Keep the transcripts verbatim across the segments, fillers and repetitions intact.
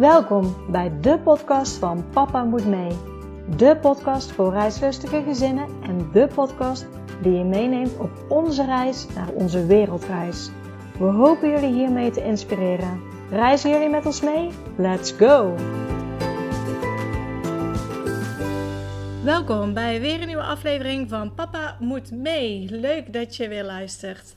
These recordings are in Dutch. Welkom bij de podcast van Papa Moet Mee. De podcast voor reislustige gezinnen en de podcast die je meeneemt op onze reis naar onze wereldreis. We hopen jullie hiermee te inspireren. Reizen jullie met ons mee? Let's go! Welkom bij weer een nieuwe aflevering van Papa Moet Mee. Leuk dat je weer luistert.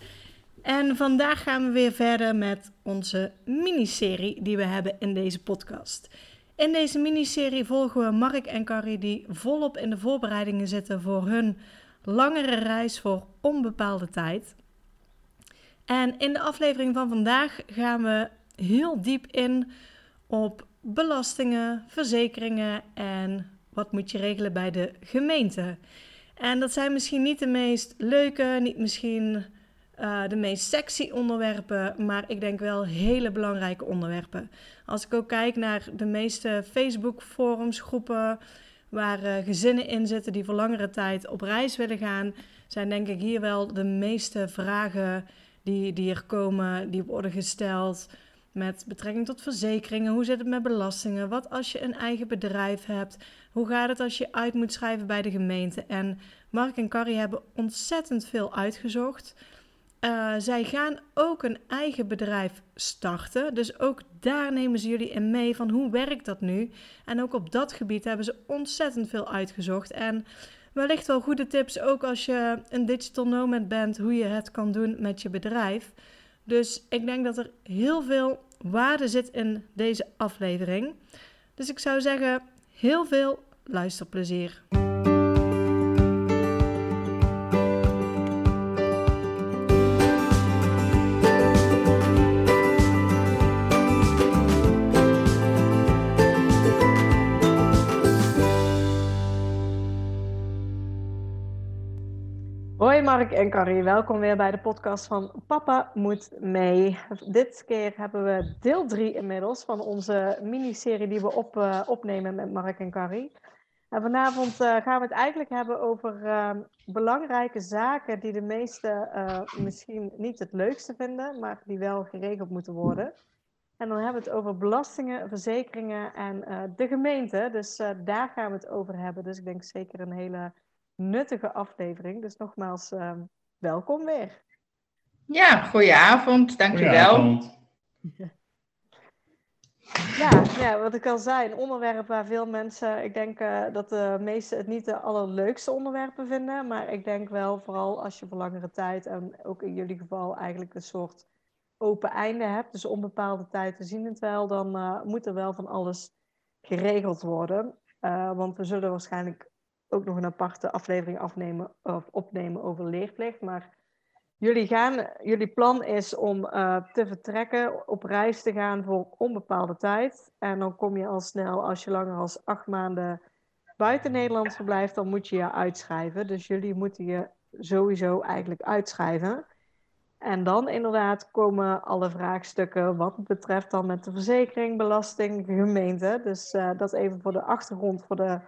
En vandaag gaan we weer verder met onze miniserie die we hebben in deze podcast. In deze miniserie volgen we Mark en Carrie die volop in de voorbereidingen zitten voor hun langere reis voor onbepaalde tijd. En in de aflevering van vandaag gaan we heel diep in op belastingen, verzekeringen en wat moet je regelen bij de gemeente. En dat zijn misschien niet de meest leuke, niet misschien... Uh, de meest sexy onderwerpen, maar ik denk wel hele belangrijke onderwerpen. Als ik ook kijk naar de meeste Facebook-forums, groepen waar uh, gezinnen in zitten die voor langere tijd op reis willen gaan, zijn denk ik hier wel de meeste vragen die, die er komen, die worden gesteld met betrekking tot verzekeringen. Hoe zit het met belastingen? Wat als je een eigen bedrijf hebt? Hoe gaat het als je uit moet schrijven bij de gemeente? En Mark en Carrie hebben ontzettend veel uitgezocht. Uh, zij gaan ook een eigen bedrijf starten, dus ook daar nemen ze jullie in mee van hoe werkt dat nu. En ook op dat gebied hebben ze ontzettend veel uitgezocht en wellicht wel goede tips ook als je een digital nomad bent, hoe je het kan doen met je bedrijf. Dus ik denk dat er heel veel waarde zit in deze aflevering. Dus ik zou zeggen, heel veel luisterplezier. Hoi Mark en Carrie, welkom weer bij de podcast van Papa Moet Mee. Dit keer hebben we deel drie inmiddels van onze miniserie die we op, uh, opnemen met Mark en Carrie. En vanavond uh, gaan we het eigenlijk hebben over uh, belangrijke zaken die de meesten uh, misschien niet het leukste vinden, maar die wel geregeld moeten worden. En dan hebben we het over belastingen, verzekeringen en uh, de gemeente. Dus uh, daar gaan we het over hebben. Dus ik denk zeker een hele... nuttige aflevering. Dus nogmaals, uh, welkom weer. Ja, goedenavond. Dank u wel. Ja, ja, wat ik al zei, een onderwerp waar veel mensen, ik denk uh, dat de meesten het niet de allerleukste onderwerpen vinden, maar ik denk wel vooral als je voor langere tijd en ook in jullie geval eigenlijk een soort open einde hebt, dus onbepaalde tijd, we zien het wel, dan uh, moet er wel van alles geregeld worden. Uh, want we zullen waarschijnlijk ook nog een aparte aflevering afnemen, of opnemen over leerplicht. Maar jullie, gaan, jullie plan is om uh, te vertrekken, op reis te gaan voor onbepaalde tijd. En dan kom je al snel, als je langer als acht maanden buiten Nederland verblijft, dan moet je je uitschrijven. Dus jullie moeten je sowieso eigenlijk uitschrijven. En dan inderdaad komen alle vraagstukken wat het betreft dan met de verzekering, belasting, gemeente. Dus uh, dat even voor de achtergrond, voor de...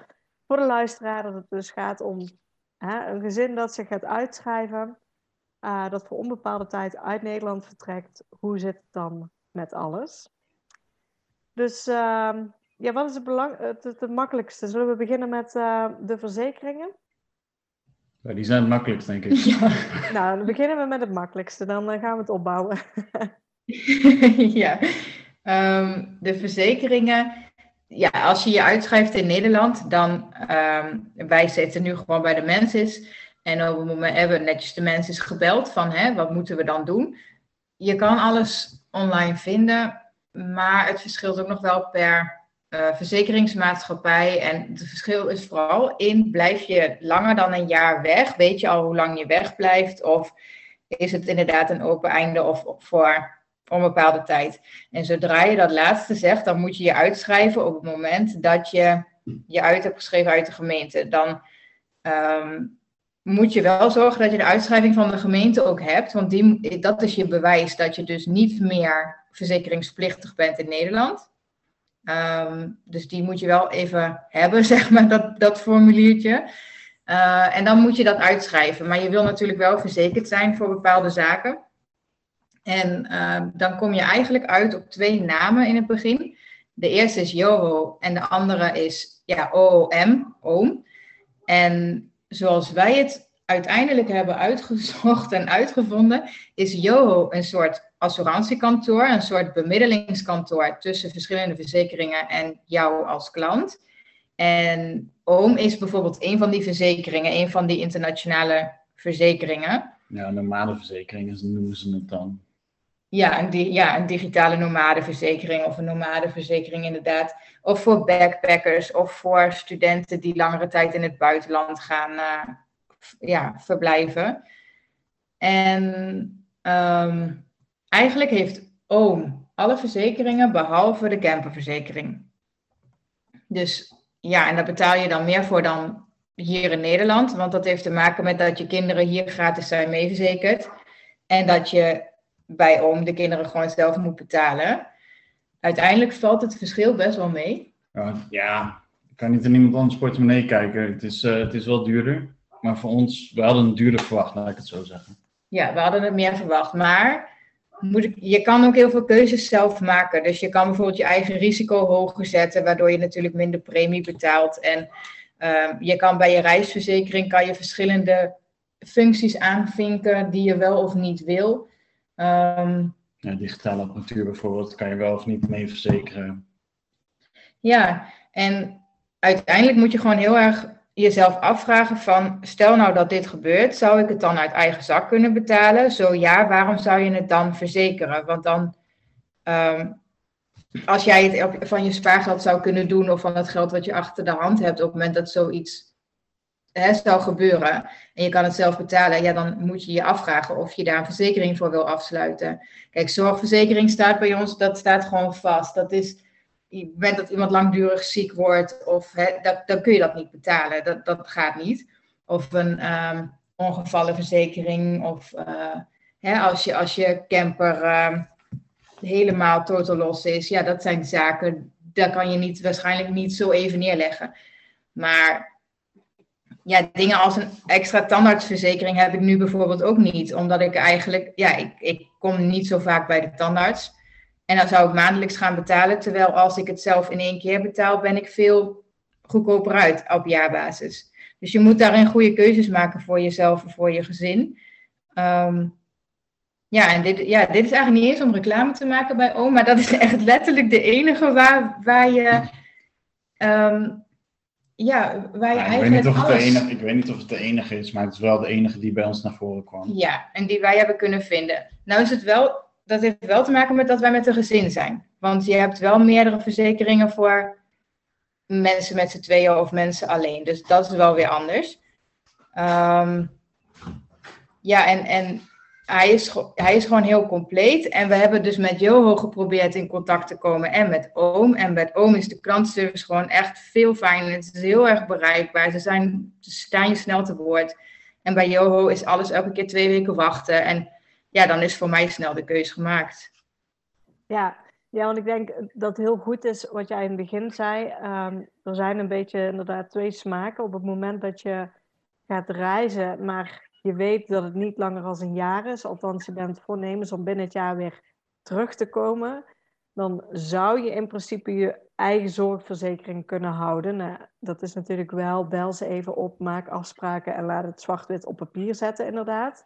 Voor de luisteraar dat het dus gaat om hè, een gezin dat zich gaat uitschrijven, uh, dat voor onbepaalde tijd uit Nederland vertrekt. Hoe zit het dan met alles? Dus uh, ja, wat is het, belang- het, het, het makkelijkste? Zullen we beginnen met uh, de verzekeringen? Ja, die zijn het makkelijkst, denk ik. Ja. Nou, dan beginnen we met het makkelijkste. Dan uh, gaan we het opbouwen. Ja, um, de verzekeringen... Ja, als je je uitschrijft in Nederland, dan um, wij zitten nu gewoon bij de Mensis. En op het moment hebben we netjes de Mensis gebeld van, hè, wat moeten we dan doen? Je kan alles online vinden, maar het verschilt ook nog wel per uh, verzekeringsmaatschappij. En het verschil is vooral in, blijf je langer dan een jaar weg? Weet je al hoe lang je wegblijft? Of is het inderdaad een open einde of, of voor... voor een bepaalde tijd. En zodra je dat laatste zegt, dan moet je je uitschrijven op het moment dat je je uit hebt geschreven uit de gemeente. Dan um, moet je wel zorgen dat je de uitschrijving van de gemeente ook hebt, want die, dat is je bewijs dat je dus niet meer verzekeringsplichtig bent in Nederland. Um, dus die moet je wel even hebben, zeg maar, dat, dat formuliertje. Uh, en dan moet je dat uitschrijven. Maar je wil natuurlijk wel verzekerd zijn voor bepaalde zaken. En uh, dan kom je eigenlijk uit op twee namen in het begin. De eerste is Joho en de andere is ja, O O M, O O M. En zoals wij het uiteindelijk hebben uitgezocht en uitgevonden, is Joho een soort assurantiekantoor, een soort bemiddelingskantoor tussen verschillende verzekeringen en jou als klant. En O O M is bijvoorbeeld een van die verzekeringen, een van die internationale verzekeringen. Ja, normale verzekeringen noemen ze het dan. Ja, een, di- ja, een digitale nomadeverzekering of een nomadeverzekering inderdaad. Of voor backpackers of voor studenten die langere tijd in het buitenland gaan uh, f- ja, verblijven. En um, eigenlijk heeft O O M alle verzekeringen behalve de camperverzekering. Dus ja, en daar betaal je dan meer voor dan hier in Nederland. Want dat heeft te maken met dat je kinderen hier gratis zijn meeverzekerd. En dat je bij O O M de kinderen gewoon zelf moet betalen. Uiteindelijk valt het verschil best wel mee. Ja, ik kan niet in iemand anders portemonnee kijken. Het is, uh, het is wel duurder. Maar voor ons, we hadden het duurder verwacht, laat ik het zo zeggen. Ja, we hadden het meer verwacht. Maar moet ik, je kan ook heel veel keuzes zelf maken. Dus je kan bijvoorbeeld je eigen risico hoger zetten, waardoor je natuurlijk minder premie betaalt. En uh, je kan bij je reisverzekering kan je verschillende functies aanvinken die je wel of niet wil. Um, ja, digitale apparatuur bijvoorbeeld kan je wel of niet mee verzekeren. Ja, en uiteindelijk moet je gewoon heel erg jezelf afvragen van, stel nou dat dit gebeurt, zou ik het dan uit eigen zak kunnen betalen? Zo ja, waarom zou je het dan verzekeren? Want dan, um, als jij het van je spaargeld zou kunnen doen of van het geld wat je achter de hand hebt op het moment dat zoiets He, zou gebeuren en je kan het zelf betalen, ja, dan moet je je afvragen of je daar een verzekering voor wil afsluiten. Kijk, zorgverzekering staat bij ons, dat staat gewoon vast. Dat is, op het moment dat iemand langdurig ziek wordt, of he, dat, dan kun je dat niet betalen. Dat, dat gaat niet. Of een um, ongevallenverzekering, of uh, he, als, je, als je camper uh, helemaal totaal los is, ja, dat zijn zaken, daar kan je niet, waarschijnlijk niet zo even neerleggen. Maar ja, dingen als een extra tandartsverzekering heb ik nu bijvoorbeeld ook niet. Omdat ik eigenlijk, ja, ik, ik kom niet zo vaak bij de tandarts. En dan zou ik maandelijks gaan betalen. Terwijl als ik het zelf in één keer betaal, ben ik veel goedkoper uit op jaarbasis. Dus je moet daarin goede keuzes maken voor jezelf en voor je gezin. Um, ja, en dit, ja, dit is eigenlijk niet eens om reclame te maken bij O O M. Maar dat is echt letterlijk de enige waar, waar je... Um, Ja, wij nou, eigenlijk ik, alles... enige, ik weet niet of het de enige is, maar het is wel de enige die bij ons naar voren kwam. Ja, en die wij hebben kunnen vinden. Nou is het wel, dat heeft wel te maken met dat wij met een gezin zijn. Want je hebt wel meerdere verzekeringen voor mensen met z'n tweeën of mensen alleen. Dus dat is wel weer anders. Um, ja, en, en hij, is, hij is gewoon heel compleet. En we hebben dus met Joho geprobeerd in contact te komen en met O O M. En met O O M is de klantenservice gewoon echt veel fijner. Het is heel erg bereikbaar. Ze zijn, ze staan je snel te woord. En bij Joho is alles elke keer twee weken wachten. En ja, dan is voor mij snel de keuze gemaakt. Ja, ja, want ik denk dat het heel goed is wat jij in het begin zei. Um, er zijn een beetje inderdaad twee smaken. Op het moment dat je gaat reizen, maar je weet dat het niet langer als een jaar is. Althans, je bent voornemens om binnen het jaar weer terug te komen. Dan zou je in principe je eigen zorgverzekering kunnen houden. Nou, dat is natuurlijk wel, bel ze even op, maak afspraken en laat het zwart-wit op papier zetten inderdaad.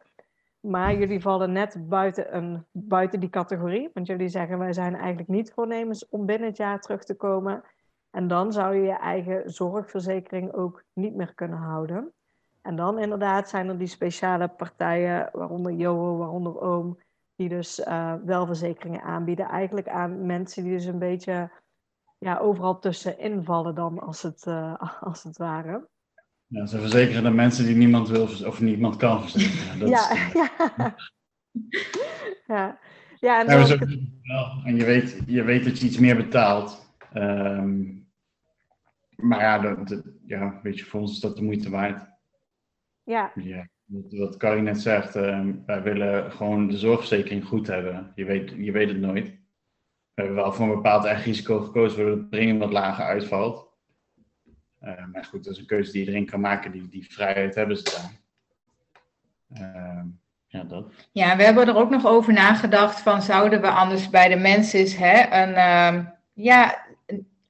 Maar jullie vallen net buiten, een, buiten die categorie. Want jullie zeggen, wij zijn eigenlijk niet voornemens om binnen het jaar terug te komen. En dan zou je je eigen zorgverzekering ook niet meer kunnen houden. En dan inderdaad zijn er die speciale partijen, waaronder Joho, waaronder O O M, die dus uh, wel verzekeringen aanbieden. Eigenlijk aan mensen die dus een beetje ja, overal tussenin vallen dan, als het, uh, als het ware. Ja, ze verzekeren de mensen die niemand wil of niemand kan verzekeren. Dat ja, is, ja. ja. ja. En, ja, zo... het... en je, weet, je weet dat je iets meer betaalt. Um, maar ja, dat, dat, ja, weet je, voor ons is dat de moeite waard. Ja. ja, wat Carrie net zegt, uh, wij willen gewoon de zorgverzekering goed hebben. Je weet, je weet het nooit. We hebben wel voor een bepaald eigen risico gekozen, waardoor de premie wat lager uitvalt. Uh, maar goed, dat is een keuze die iedereen kan maken, die, die vrijheid hebben ze daar. Uh, ja, dat. Ja, we hebben er ook nog over nagedacht van, zouden we anders bij de mensen hè, een... Uh, ja,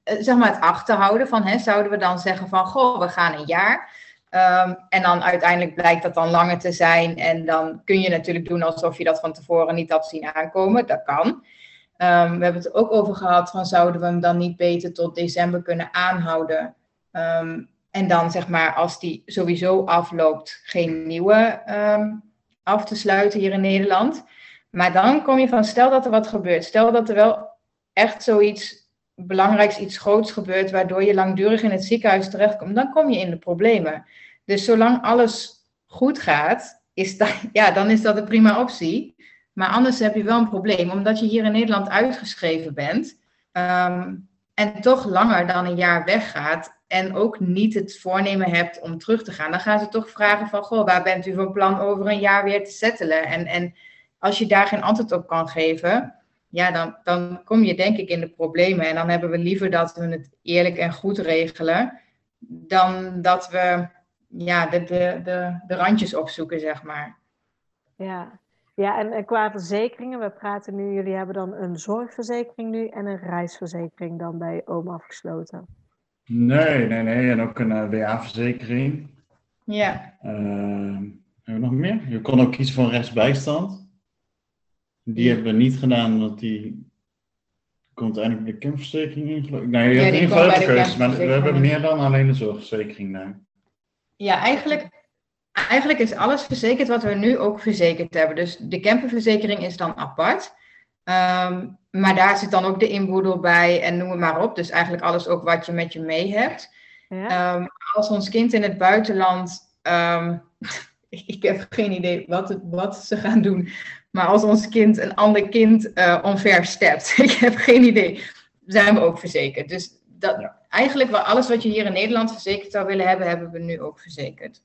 zeg maar het achterhouden van, hè, zouden we dan zeggen van, goh, we gaan een jaar. Um, en dan uiteindelijk blijkt dat dan langer te zijn. En dan kun je natuurlijk doen alsof je dat van tevoren niet had zien aankomen. Dat kan. Um, we hebben het er ook over gehad van, zouden we hem dan niet beter tot december kunnen aanhouden? Um, en dan zeg maar, als die sowieso afloopt, geen nieuwe um, af te sluiten hier in Nederland. Maar dan kom je van, stel dat er wat gebeurt. Stel dat er wel echt zoiets belangrijks, iets groots gebeurt, waardoor je langdurig in het ziekenhuis terechtkomt, dan kom je in de problemen. Dus zolang alles goed gaat, is dat, ja, dan is dat een prima optie. Maar anders heb je wel een probleem, omdat je hier in Nederland uitgeschreven bent, um, en toch langer dan een jaar weggaat, en ook niet het voornemen hebt om terug te gaan. Dan gaan ze toch vragen van, goh, waar bent u van plan over een jaar weer te settelen? En, en als je daar geen antwoord op kan geven, ja, dan, dan kom je denk ik in de problemen. En dan hebben we liever dat we het eerlijk en goed regelen, dan dat we ja, de, de, de, de randjes opzoeken, zeg maar. Ja, ja en, en qua verzekeringen, we praten nu, jullie hebben dan een zorgverzekering nu en een reisverzekering dan bij O O M afgesloten. Nee, nee, nee. En ook een uh, W A-verzekering. Ja. Uh, hebben we nog meer? Je kon ook kiezen van rechtsbijstand. Die hebben we niet gedaan, want die komt eigenlijk bij de kernverzekering in, geloof ik. Nee, je ja, hebt in ieder geval de keuze, maar we hebben meer dan alleen de zorgverzekering daar. Nou. Ja, eigenlijk, eigenlijk is alles verzekerd wat we nu ook verzekerd hebben. Dus de camperverzekering is dan apart. Um, maar daar zit dan ook de inboedel bij en noem het maar op. Dus eigenlijk alles ook wat je met je mee hebt. Ja. Um, als ons kind in het buitenland... Um, ik heb geen idee wat, het, wat ze gaan doen... Maar als ons kind een ander kind uh, omver stept, ik heb geen idee, zijn we ook verzekerd. Dus dat, ja. Eigenlijk wel alles wat je hier in Nederland verzekerd zou willen hebben, hebben we nu ook verzekerd.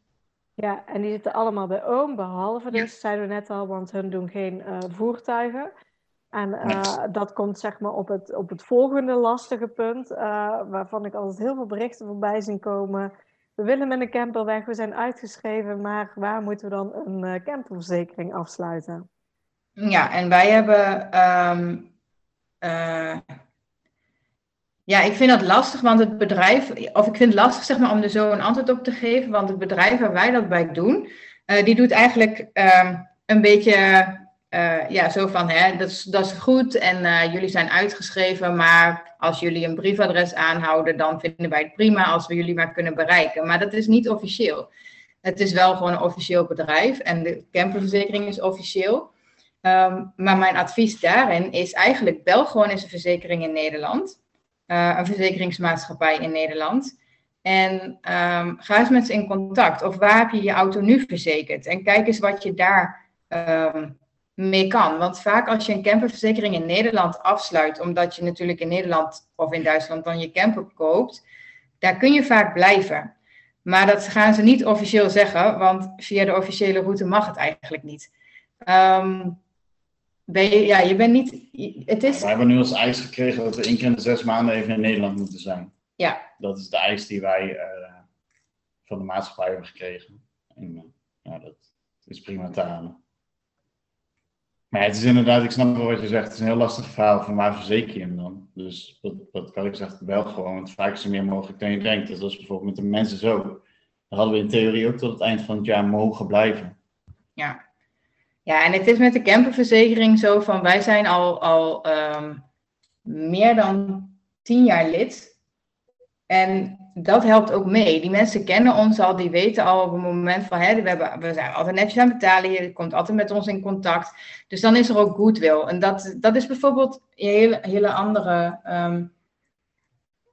Ja, en die zitten allemaal bij O O M, behalve dus, ja. Zeiden we net al, want hun doen geen uh, voertuigen. En uh, dat komt zeg maar op het, op het volgende lastige punt, uh, waarvan ik altijd heel veel berichten voorbij zien komen. We willen met een camper weg, we zijn uitgeschreven, maar waar moeten we dan een uh, camperverzekering afsluiten? Ja, en wij hebben, um, uh, ja, ik vind dat lastig, want het bedrijf, of ik vind het lastig zeg maar om er zo een antwoord op te geven, want het bedrijf waar wij dat bij doen, uh, die doet eigenlijk um, een beetje, uh, ja, zo van, hè, dat is, dat is goed en uh, jullie zijn uitgeschreven, maar als jullie een briefadres aanhouden, dan vinden wij het prima als we jullie maar kunnen bereiken. Maar dat is niet officieel. Het is wel gewoon een officieel bedrijf en de camperverzekering is officieel. Um, maar mijn advies daarin is eigenlijk, bel gewoon eens een verzekering in Nederland. Uh, een verzekeringsmaatschappij in Nederland. En um, ga eens met ze in contact. Of waar heb je je auto nu verzekerd? En kijk eens wat je daar um, mee kan. Want vaak als je een camperverzekering in Nederland afsluit, omdat je natuurlijk in Nederland of in Duitsland dan je camper koopt, daar kun je vaak blijven. Maar dat gaan ze niet officieel zeggen, want via de officiële route mag het eigenlijk niet. Um, Ben je, ja, je bent niet... Het is... We hebben nu als eis gekregen dat we één keer in de zes maanden even in Nederland moeten zijn. Ja. Dat is de eis die wij uh, van de maatschappij hebben gekregen. En uh, ja, dat is prima te halen. Maar ja, het is inderdaad, ik snap wel wat je zegt, het is een heel lastig verhaal van waar verzeker je hem dan? Dus wat, wat kan ik zeggen, wel gewoon, want vaak is er meer mogelijk dan je denkt. Dus dat was bijvoorbeeld met de mensen zo. Dan hadden we in theorie ook tot het eind van het jaar mogen blijven. Ja. Ja, en het is met de camperverzekering zo van, wij zijn al, al um, meer dan tien jaar lid. En dat helpt ook mee. Die mensen kennen ons al, die weten al op het moment van, hè, we, hebben, we zijn altijd netjes aan het betalen, je komt altijd met ons in contact. Dus dan is er ook goodwill. En dat, dat is bijvoorbeeld een hele, hele andere, um,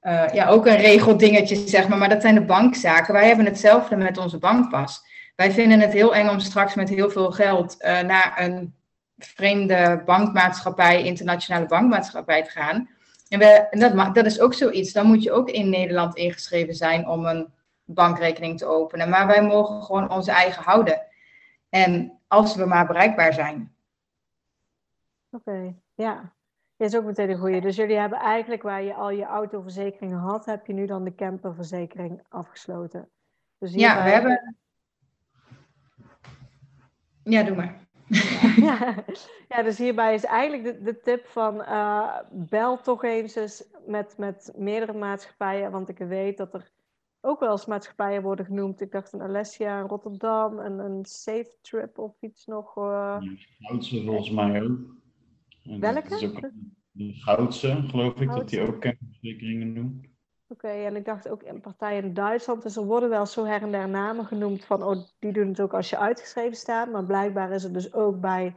uh, ja, ook een regeldingetje zeg maar, maar dat zijn de bankzaken. Wij hebben hetzelfde met onze bankpas. Wij vinden het heel eng om straks met heel veel geld uh, naar een vreemde bankmaatschappij, internationale bankmaatschappij te gaan. En, we, en dat, dat is ook zoiets. Dan moet je ook in Nederland ingeschreven zijn om een bankrekening te openen. Maar wij mogen gewoon onze eigen houden. En als we maar bereikbaar zijn. Oké, okay, ja. Dat is ook meteen een goeie. Dus jullie hebben eigenlijk waar je al je autoverzekeringen had, heb je nu dan de camperverzekering afgesloten. Dus hierbij... Ja, we hebben... Ja, doe maar. Ja. Ja, dus hierbij is eigenlijk de, de tip van uh, bel toch eens eens met, met meerdere maatschappijen. Want ik weet dat er ook wel eens maatschappijen worden genoemd. Ik dacht een Alessia, een Rotterdam, een, een Safe Trip of iets nog. Uh... Goudse volgens mij ook. En welke? Ook de Goudse, geloof ik, Goudse. Dat die ook kennisverzekeringen doen. Oké, okay, en ik dacht ook een partij in Duitsland. Dus er worden wel zo her en der namen genoemd van, oh, die doen het ook als je uitgeschreven staat. Maar blijkbaar is het dus ook bij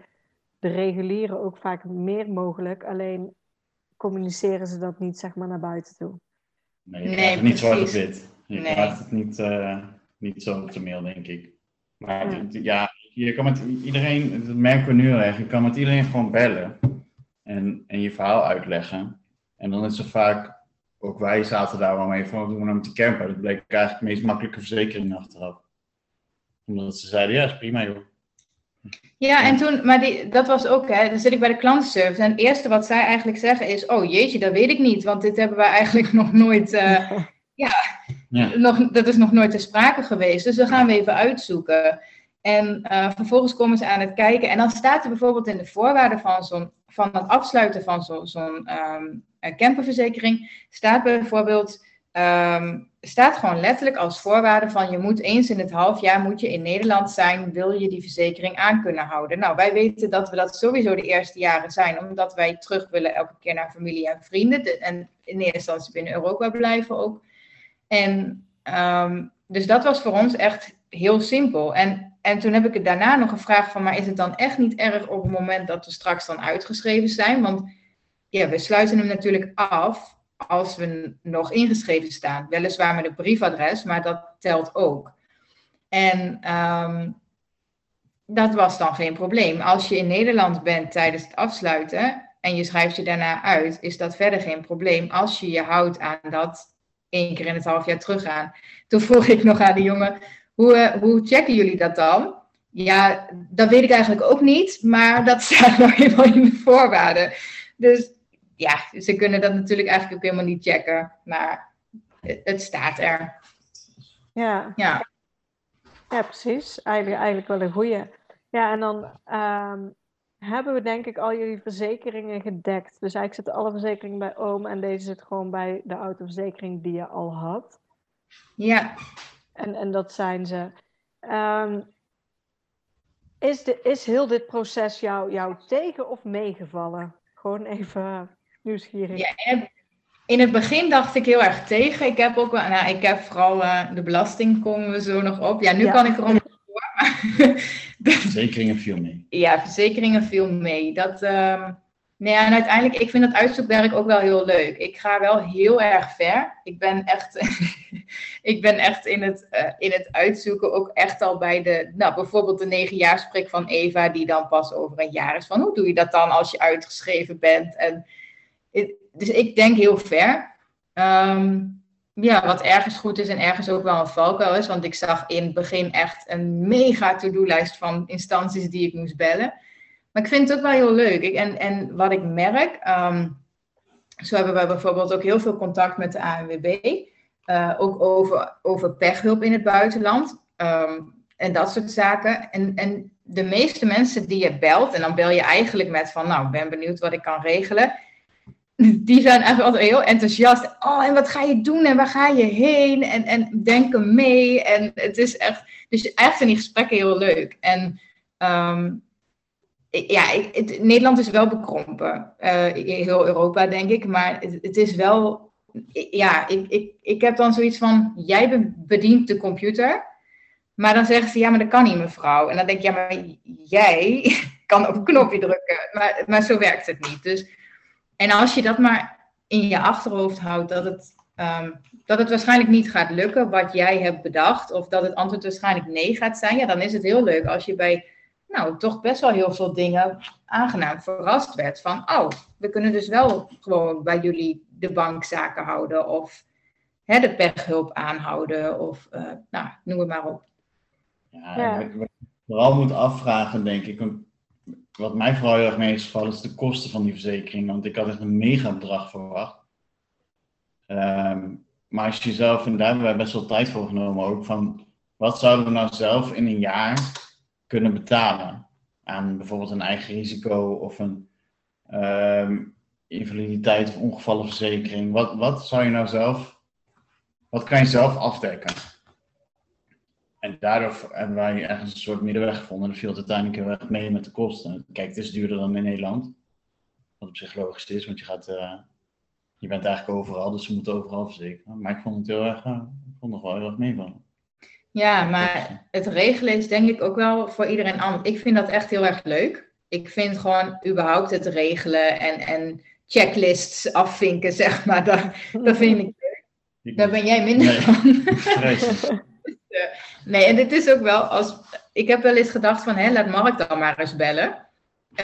de regulieren ook vaak meer mogelijk. Alleen communiceren ze dat niet, zeg maar, naar buiten toe. Nee, je nee, het niet zwart op wit. Je nee. Krijgt het niet, uh, niet zo op de mail, denk ik. Maar ja, het, ja je kan met iedereen, dat merken we nu al echt, je kan met iedereen gewoon bellen. En, en je verhaal uitleggen. En dan is er vaak... Ook wij zaten daar wel mee van, wat doen we nou met de camper? Dat bleek eigenlijk de meest makkelijke verzekering achteraf. Omdat ze zeiden, ja, is prima joh. Ja, en toen, maar die, dat was ook, hè, dan zit ik bij de klantenservice. En het eerste wat zij eigenlijk zeggen is, oh jeetje, dat weet ik niet. Want dit hebben we eigenlijk nog nooit, uh, ja, ja, ja. Nog, dat is nog nooit ter sprake geweest. Dus dat gaan we even uitzoeken. En uh, vervolgens komen ze aan het kijken. En dan staat er bijvoorbeeld in de voorwaarden van, zo'n, van het afsluiten van zo'n... zo'n um, camperverzekering staat bijvoorbeeld um, staat gewoon letterlijk als voorwaarde van je moet eens in het half jaar moet je in Nederland zijn, wil je die verzekering aan kunnen houden. Nou, wij weten dat we dat sowieso de eerste jaren zijn, omdat wij terug willen elke keer naar familie en vrienden de, en in eerste instantie binnen Europa blijven ook. En um, dus dat was voor ons echt heel simpel. En En toen heb ik het daarna nog gevraagd van, maar is het dan echt niet erg op het moment dat we straks dan uitgeschreven zijn, want ja, we sluiten hem natuurlijk af als we nog ingeschreven staan. Weliswaar met een briefadres, maar dat telt ook. En um, dat was dan geen probleem. Als je in Nederland bent tijdens het afsluiten en je schrijft je daarna uit, is dat verder geen probleem als je je houdt aan dat één keer in het half jaar teruggaan. Toen vroeg ik nog aan de jongen, hoe, hoe checken jullie dat dan? Ja, dat weet ik eigenlijk ook niet, maar dat staat nog helemaal in de voorwaarden. Dus ja, ze kunnen dat natuurlijk eigenlijk ook helemaal niet checken, maar het, het staat er. Ja, ja. Ja precies. Eigenlijk, eigenlijk wel een goeie. Ja, en dan um, hebben we denk ik al jullie verzekeringen gedekt. Dus eigenlijk zitten alle verzekeringen bij O O M en deze zit gewoon bij de autoverzekering die je al had. Ja. En, en dat zijn ze. Um, is, de, is heel dit proces jou, jou tegen of meegevallen? Gewoon even nieuwsgierig. Ja, in het begin dacht ik heel erg tegen. Ik heb ook wel, nou, ik heb vooral uh, de belasting komen we zo nog op. Ja, nu ja. Kan ik erom voor. Verzekeringen viel mee. Ja, verzekeringen viel mee. Dat, uh, nee, en uiteindelijk, ik vind dat uitzoekwerk ook wel heel leuk. Ik ga wel heel erg ver. Ik ben echt, ik ben echt in, het, uh, in het uitzoeken ook echt al bij de... Nou, bijvoorbeeld de negenjaarsprik van Eva, die dan pas over een jaar is. Van hoe doe je dat dan als je uitgeschreven bent? En het, dus ik denk heel ver. Um, ja, wat ergens goed is en ergens ook wel een valkuil is. Want ik zag in het begin echt een mega to-do-lijst van instanties die ik moest bellen. Maar ik vind het ook wel heel leuk. Ik, en, en wat ik merk, um, zo hebben we bijvoorbeeld ook heel veel contact met de A N W B. Uh, ook over, over pechhulp in het buitenland. Um, en dat soort zaken. En, en de meeste mensen die je belt, en dan bel je eigenlijk met van, nou, ik ben benieuwd wat ik kan regelen. Die zijn eigenlijk altijd heel enthousiast. Oh, en wat ga je doen? En waar ga je heen? En, en denken mee. En het is echt, dus echt in die gesprekken heel leuk. En... Um, ja, het, Nederland is wel bekrompen. Uh, heel Europa, denk ik. Maar het, het is wel... Ja, ik, ik, ik heb dan zoiets van... Jij bedient de computer. Maar dan zeggen ze... Ja, maar dat kan niet, mevrouw. En dan denk ik... Ja, maar jij kan op een knopje drukken. Maar, maar zo werkt het niet. Dus, en als je dat maar in je achterhoofd houdt... Dat het, um, dat het waarschijnlijk niet gaat lukken... Wat jij hebt bedacht. Of dat het antwoord waarschijnlijk nee gaat zijn. Ja, dan is het heel leuk als je bij... Nou, toch best wel heel veel dingen aangenaam verrast werd. Van, oh, we kunnen dus wel gewoon bij jullie de bankzaken houden. Of hè, de pechhulp aanhouden. Of, uh, nou, noem het maar op. Ja, ja. Wat ik vooral moet afvragen, denk ik. Wat mij vooral heel erg mee is gevallen, is de kosten van die verzekering. Want ik had echt een mega bedrag verwacht. Um, maar als je zelf, en daar hebben wij best wel tijd voor genomen ook. Van, wat zouden we nou zelf in een jaar... kunnen betalen. aan bijvoorbeeld een eigen risico of een um, invaliditeit of ongevallenverzekering. Wat, wat zou je nou zelf, wat kan je zelf afdekken? En daardoor hebben wij ergens een soort middenweg gevonden. Dat viel het uiteindelijk heel erg mee met de kosten. Kijk, het is duurder dan in Nederland. Wat op zich logisch is, want je gaat, uh, je bent eigenlijk overal, dus ze moeten overal verzekeren. Maar ik vond het heel erg, uh, ik vond het wel heel erg meevallen. Ja, maar het regelen is denk ik ook wel voor iedereen anders. Ik vind dat echt heel erg leuk. Ik vind gewoon überhaupt het regelen en, en checklists afvinken, zeg maar. Dat, dat vind ik leuk. Daar ben jij minder nee. van. Vreselijk. Nee, en dit is ook wel als... Ik heb wel eens gedacht van, hé, laat Mark dan maar eens bellen.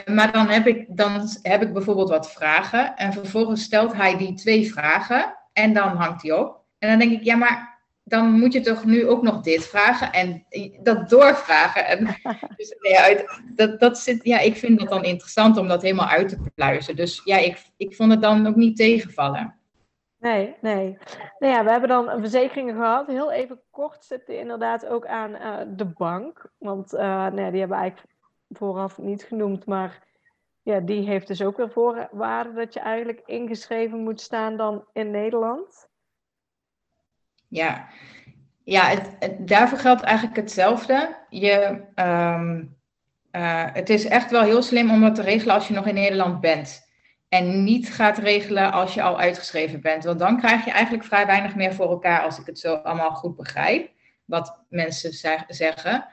Maar dan heb, ik, dan heb ik bijvoorbeeld wat vragen. En vervolgens stelt hij die twee vragen. En dan hangt hij op. En dan denk ik, ja, maar dan moet je toch nu ook nog dit vragen. En dat doorvragen. En dus, nee, dat, dat zit, ja, ik vind dat dan interessant om dat helemaal uit te pluizen. Dus ja, ik, ik vond het dan ook niet tegenvallen. Nee, nee. Nou ja, we hebben dan verzekeringen gehad. Heel even kort stipte inderdaad ook aan uh, de bank. Want uh, nee, die hebben we eigenlijk vooraf niet genoemd. Maar ja, die heeft dus ook weer voorwaarden dat je eigenlijk ingeschreven moet staan dan in Nederland. Ja, ja het, het, daarvoor geldt eigenlijk hetzelfde. Je, um, uh, het is echt wel heel slim om dat te regelen als je nog in Nederland bent. En niet gaat regelen als je al uitgeschreven bent. Want dan krijg je eigenlijk vrij weinig meer voor elkaar, als ik het zo allemaal goed begrijp. Wat mensen zeg, zeggen.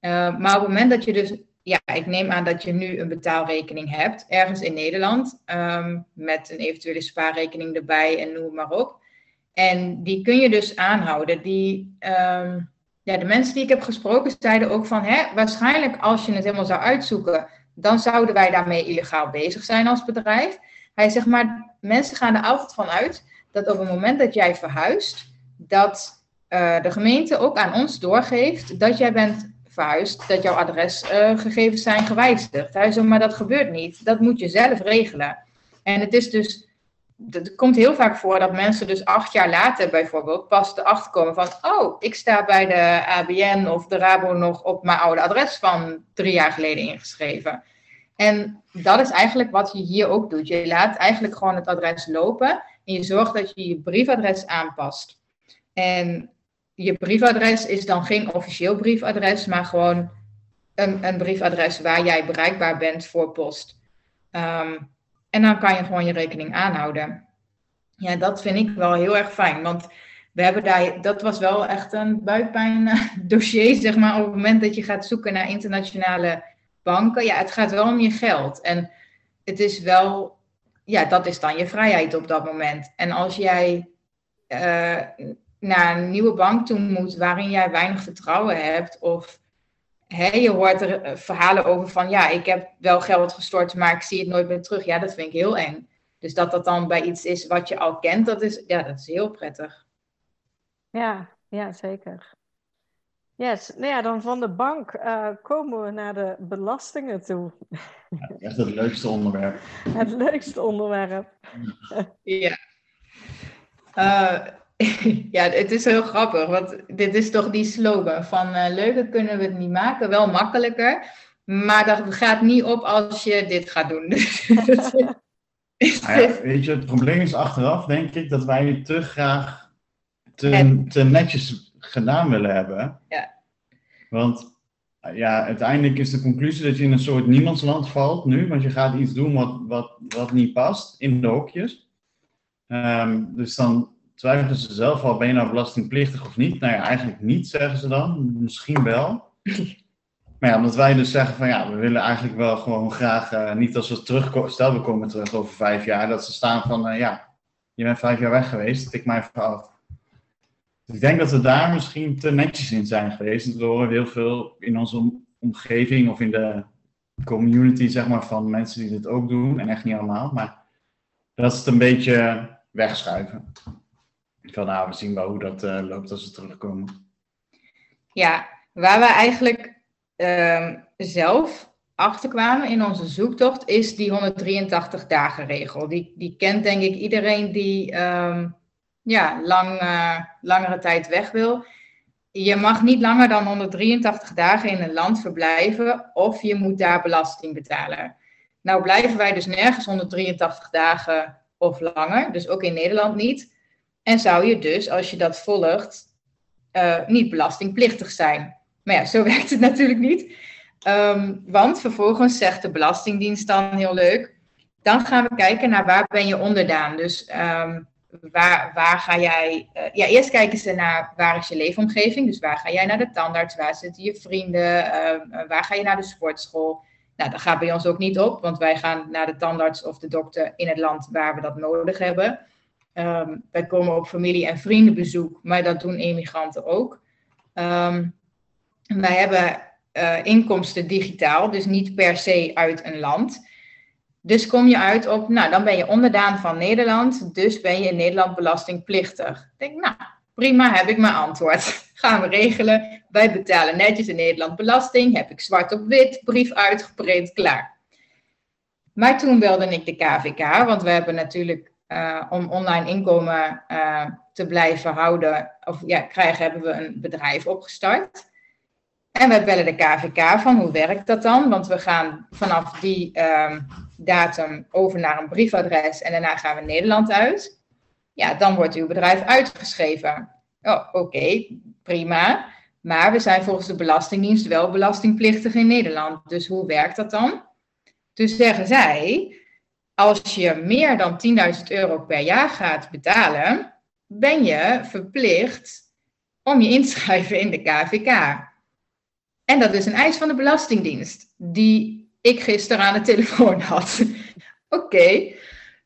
Uh, maar op het moment dat je dus... Ja, ik neem aan dat je nu een betaalrekening hebt. Ergens in Nederland. Um, met een eventuele spaarrekening erbij en noem maar op. En die kun je dus aanhouden. Die, um, ja, de mensen die ik heb gesproken zeiden ook van... Hè, waarschijnlijk als je het helemaal zou uitzoeken... dan zouden wij daarmee illegaal bezig zijn als bedrijf. Hij zegt maar, mensen gaan er altijd van uit dat op het moment dat jij verhuist, dat uh, de gemeente ook aan ons doorgeeft dat jij bent verhuisd, dat jouw adresgegevens uh, zijn gewijzigd. Hij zegt maar, dat gebeurt niet, dat moet je zelf regelen. En het is dus, het komt heel vaak voor dat mensen dus acht jaar later bijvoorbeeld pas erachter komen van, oh, ik sta bij de A B N of de Rabo nog op mijn oude adres van drie jaar geleden ingeschreven. En dat is eigenlijk wat je hier ook doet. Je laat eigenlijk gewoon het adres lopen en je zorgt dat je je briefadres aanpast. En je briefadres is dan geen officieel briefadres, maar gewoon een, een briefadres waar jij bereikbaar bent voor post. Um, En dan kan je gewoon je rekening aanhouden. Ja, dat vind ik wel heel erg fijn. Want we hebben daar, dat was wel echt een buikpijn dossier, zeg maar. Op het moment dat je gaat zoeken naar internationale banken. Ja, het gaat wel om je geld. En het is wel, ja, dat is dan je vrijheid op dat moment. En als jij uh, naar een nieuwe bank toe moet waarin jij weinig vertrouwen hebt of... He, je hoort er verhalen over van, ja, ik heb wel geld gestort, maar ik zie het nooit meer terug. Ja, dat vind ik heel eng. Dus dat dat dan bij iets is wat je al kent, dat is, ja, dat is heel prettig. Ja, ja, zeker. Yes, nou ja, dan van de bank uh, komen we naar de belastingen toe. Ja, echt het leukste onderwerp. Het leukste onderwerp. Ja. Uh, Ja, het is heel grappig, want dit is toch die slogan van uh, leuker kunnen we het niet maken, wel makkelijker, maar dat gaat niet op als je dit gaat doen. Ja, weet je, het probleem is achteraf, denk ik, dat wij het te graag te, te netjes gedaan willen hebben. Ja. Want ja, uiteindelijk is de conclusie dat je in een soort niemandsland valt nu, want je gaat iets doen wat, wat, wat niet past in de hokjes. Um, dus dan... Twijfelen ze zelf al, ben je nou belastingplichtig of niet? Nou ja, eigenlijk niet, zeggen ze dan. Misschien wel. Maar ja, omdat wij dus zeggen van ja, we willen eigenlijk wel gewoon graag, uh, niet als we terugkomen, stel we komen terug over vijf jaar, dat ze staan van uh, ja, je bent vijf jaar weg geweest, tik mij even af. Dus ik denk dat we daar misschien te netjes in zijn geweest. En we horen heel veel in onze omgeving of in de community, zeg maar, van mensen die dit ook doen. En echt niet allemaal, maar dat is het een beetje wegschuiven. Van nou, we zien wel hoe dat uh, loopt als we terugkomen. Ja, waar we eigenlijk uh, zelf achterkwamen in onze zoektocht is die honderddrieëntachtig dagen regel. Die, die kent denk ik iedereen die um, ja, lang, uh, langere tijd weg wil. je mag niet langer dan honderddrieëntachtig dagen in een land verblijven of je moet daar belasting betalen. Nou blijven wij dus nergens honderddrieëntachtig dagen of langer, dus ook in Nederland niet. En zou je dus, als je dat volgt, uh, niet belastingplichtig zijn. Maar ja, zo werkt het natuurlijk niet. Um, want vervolgens zegt de Belastingdienst dan heel leuk, dan gaan we kijken naar waar ben je onderdaan. Dus um, waar, waar ga jij... Uh, ja, eerst kijken ze naar waar is je leefomgeving. Dus waar ga jij naar de tandarts, waar zitten je vrienden, uh, waar ga je naar de sportschool. Nou, dat gaat bij ons ook niet op, want wij gaan naar de tandarts of de dokter in het land waar we dat nodig hebben. Um, wij komen op familie- en vriendenbezoek, maar dat doen emigranten ook. Um, wij hebben uh, inkomsten digitaal, dus niet per se uit een land. Dus kom je uit op, nou, dan ben je onderdaan van Nederland, dus ben je in Nederland belastingplichtig. Ik denk, nou, prima, heb ik mijn antwoord. Gaan we regelen. Wij betalen netjes in Nederland belasting. Heb ik zwart op wit, brief uitgeprint, klaar. Maar toen belde ik de K V K, want we hebben natuurlijk... Uh, om online inkomen uh, te blijven houden of ja, krijgen, hebben we een bedrijf opgestart. En we bellen de K V K van, hoe werkt dat dan? Want we gaan vanaf die um, datum over naar een briefadres en daarna gaan we Nederland uit. Ja, dan wordt uw bedrijf uitgeschreven. Oh, oké, okay, prima. Maar we zijn volgens de Belastingdienst wel belastingplichtig in Nederland. Dus hoe werkt dat dan? Dus zeggen zij... Als je meer dan tienduizend euro per jaar gaat betalen, ben je verplicht om je in te schrijven in de K V K. En dat is een eis van de Belastingdienst, die ik gisteren aan de telefoon had. Oké, okay.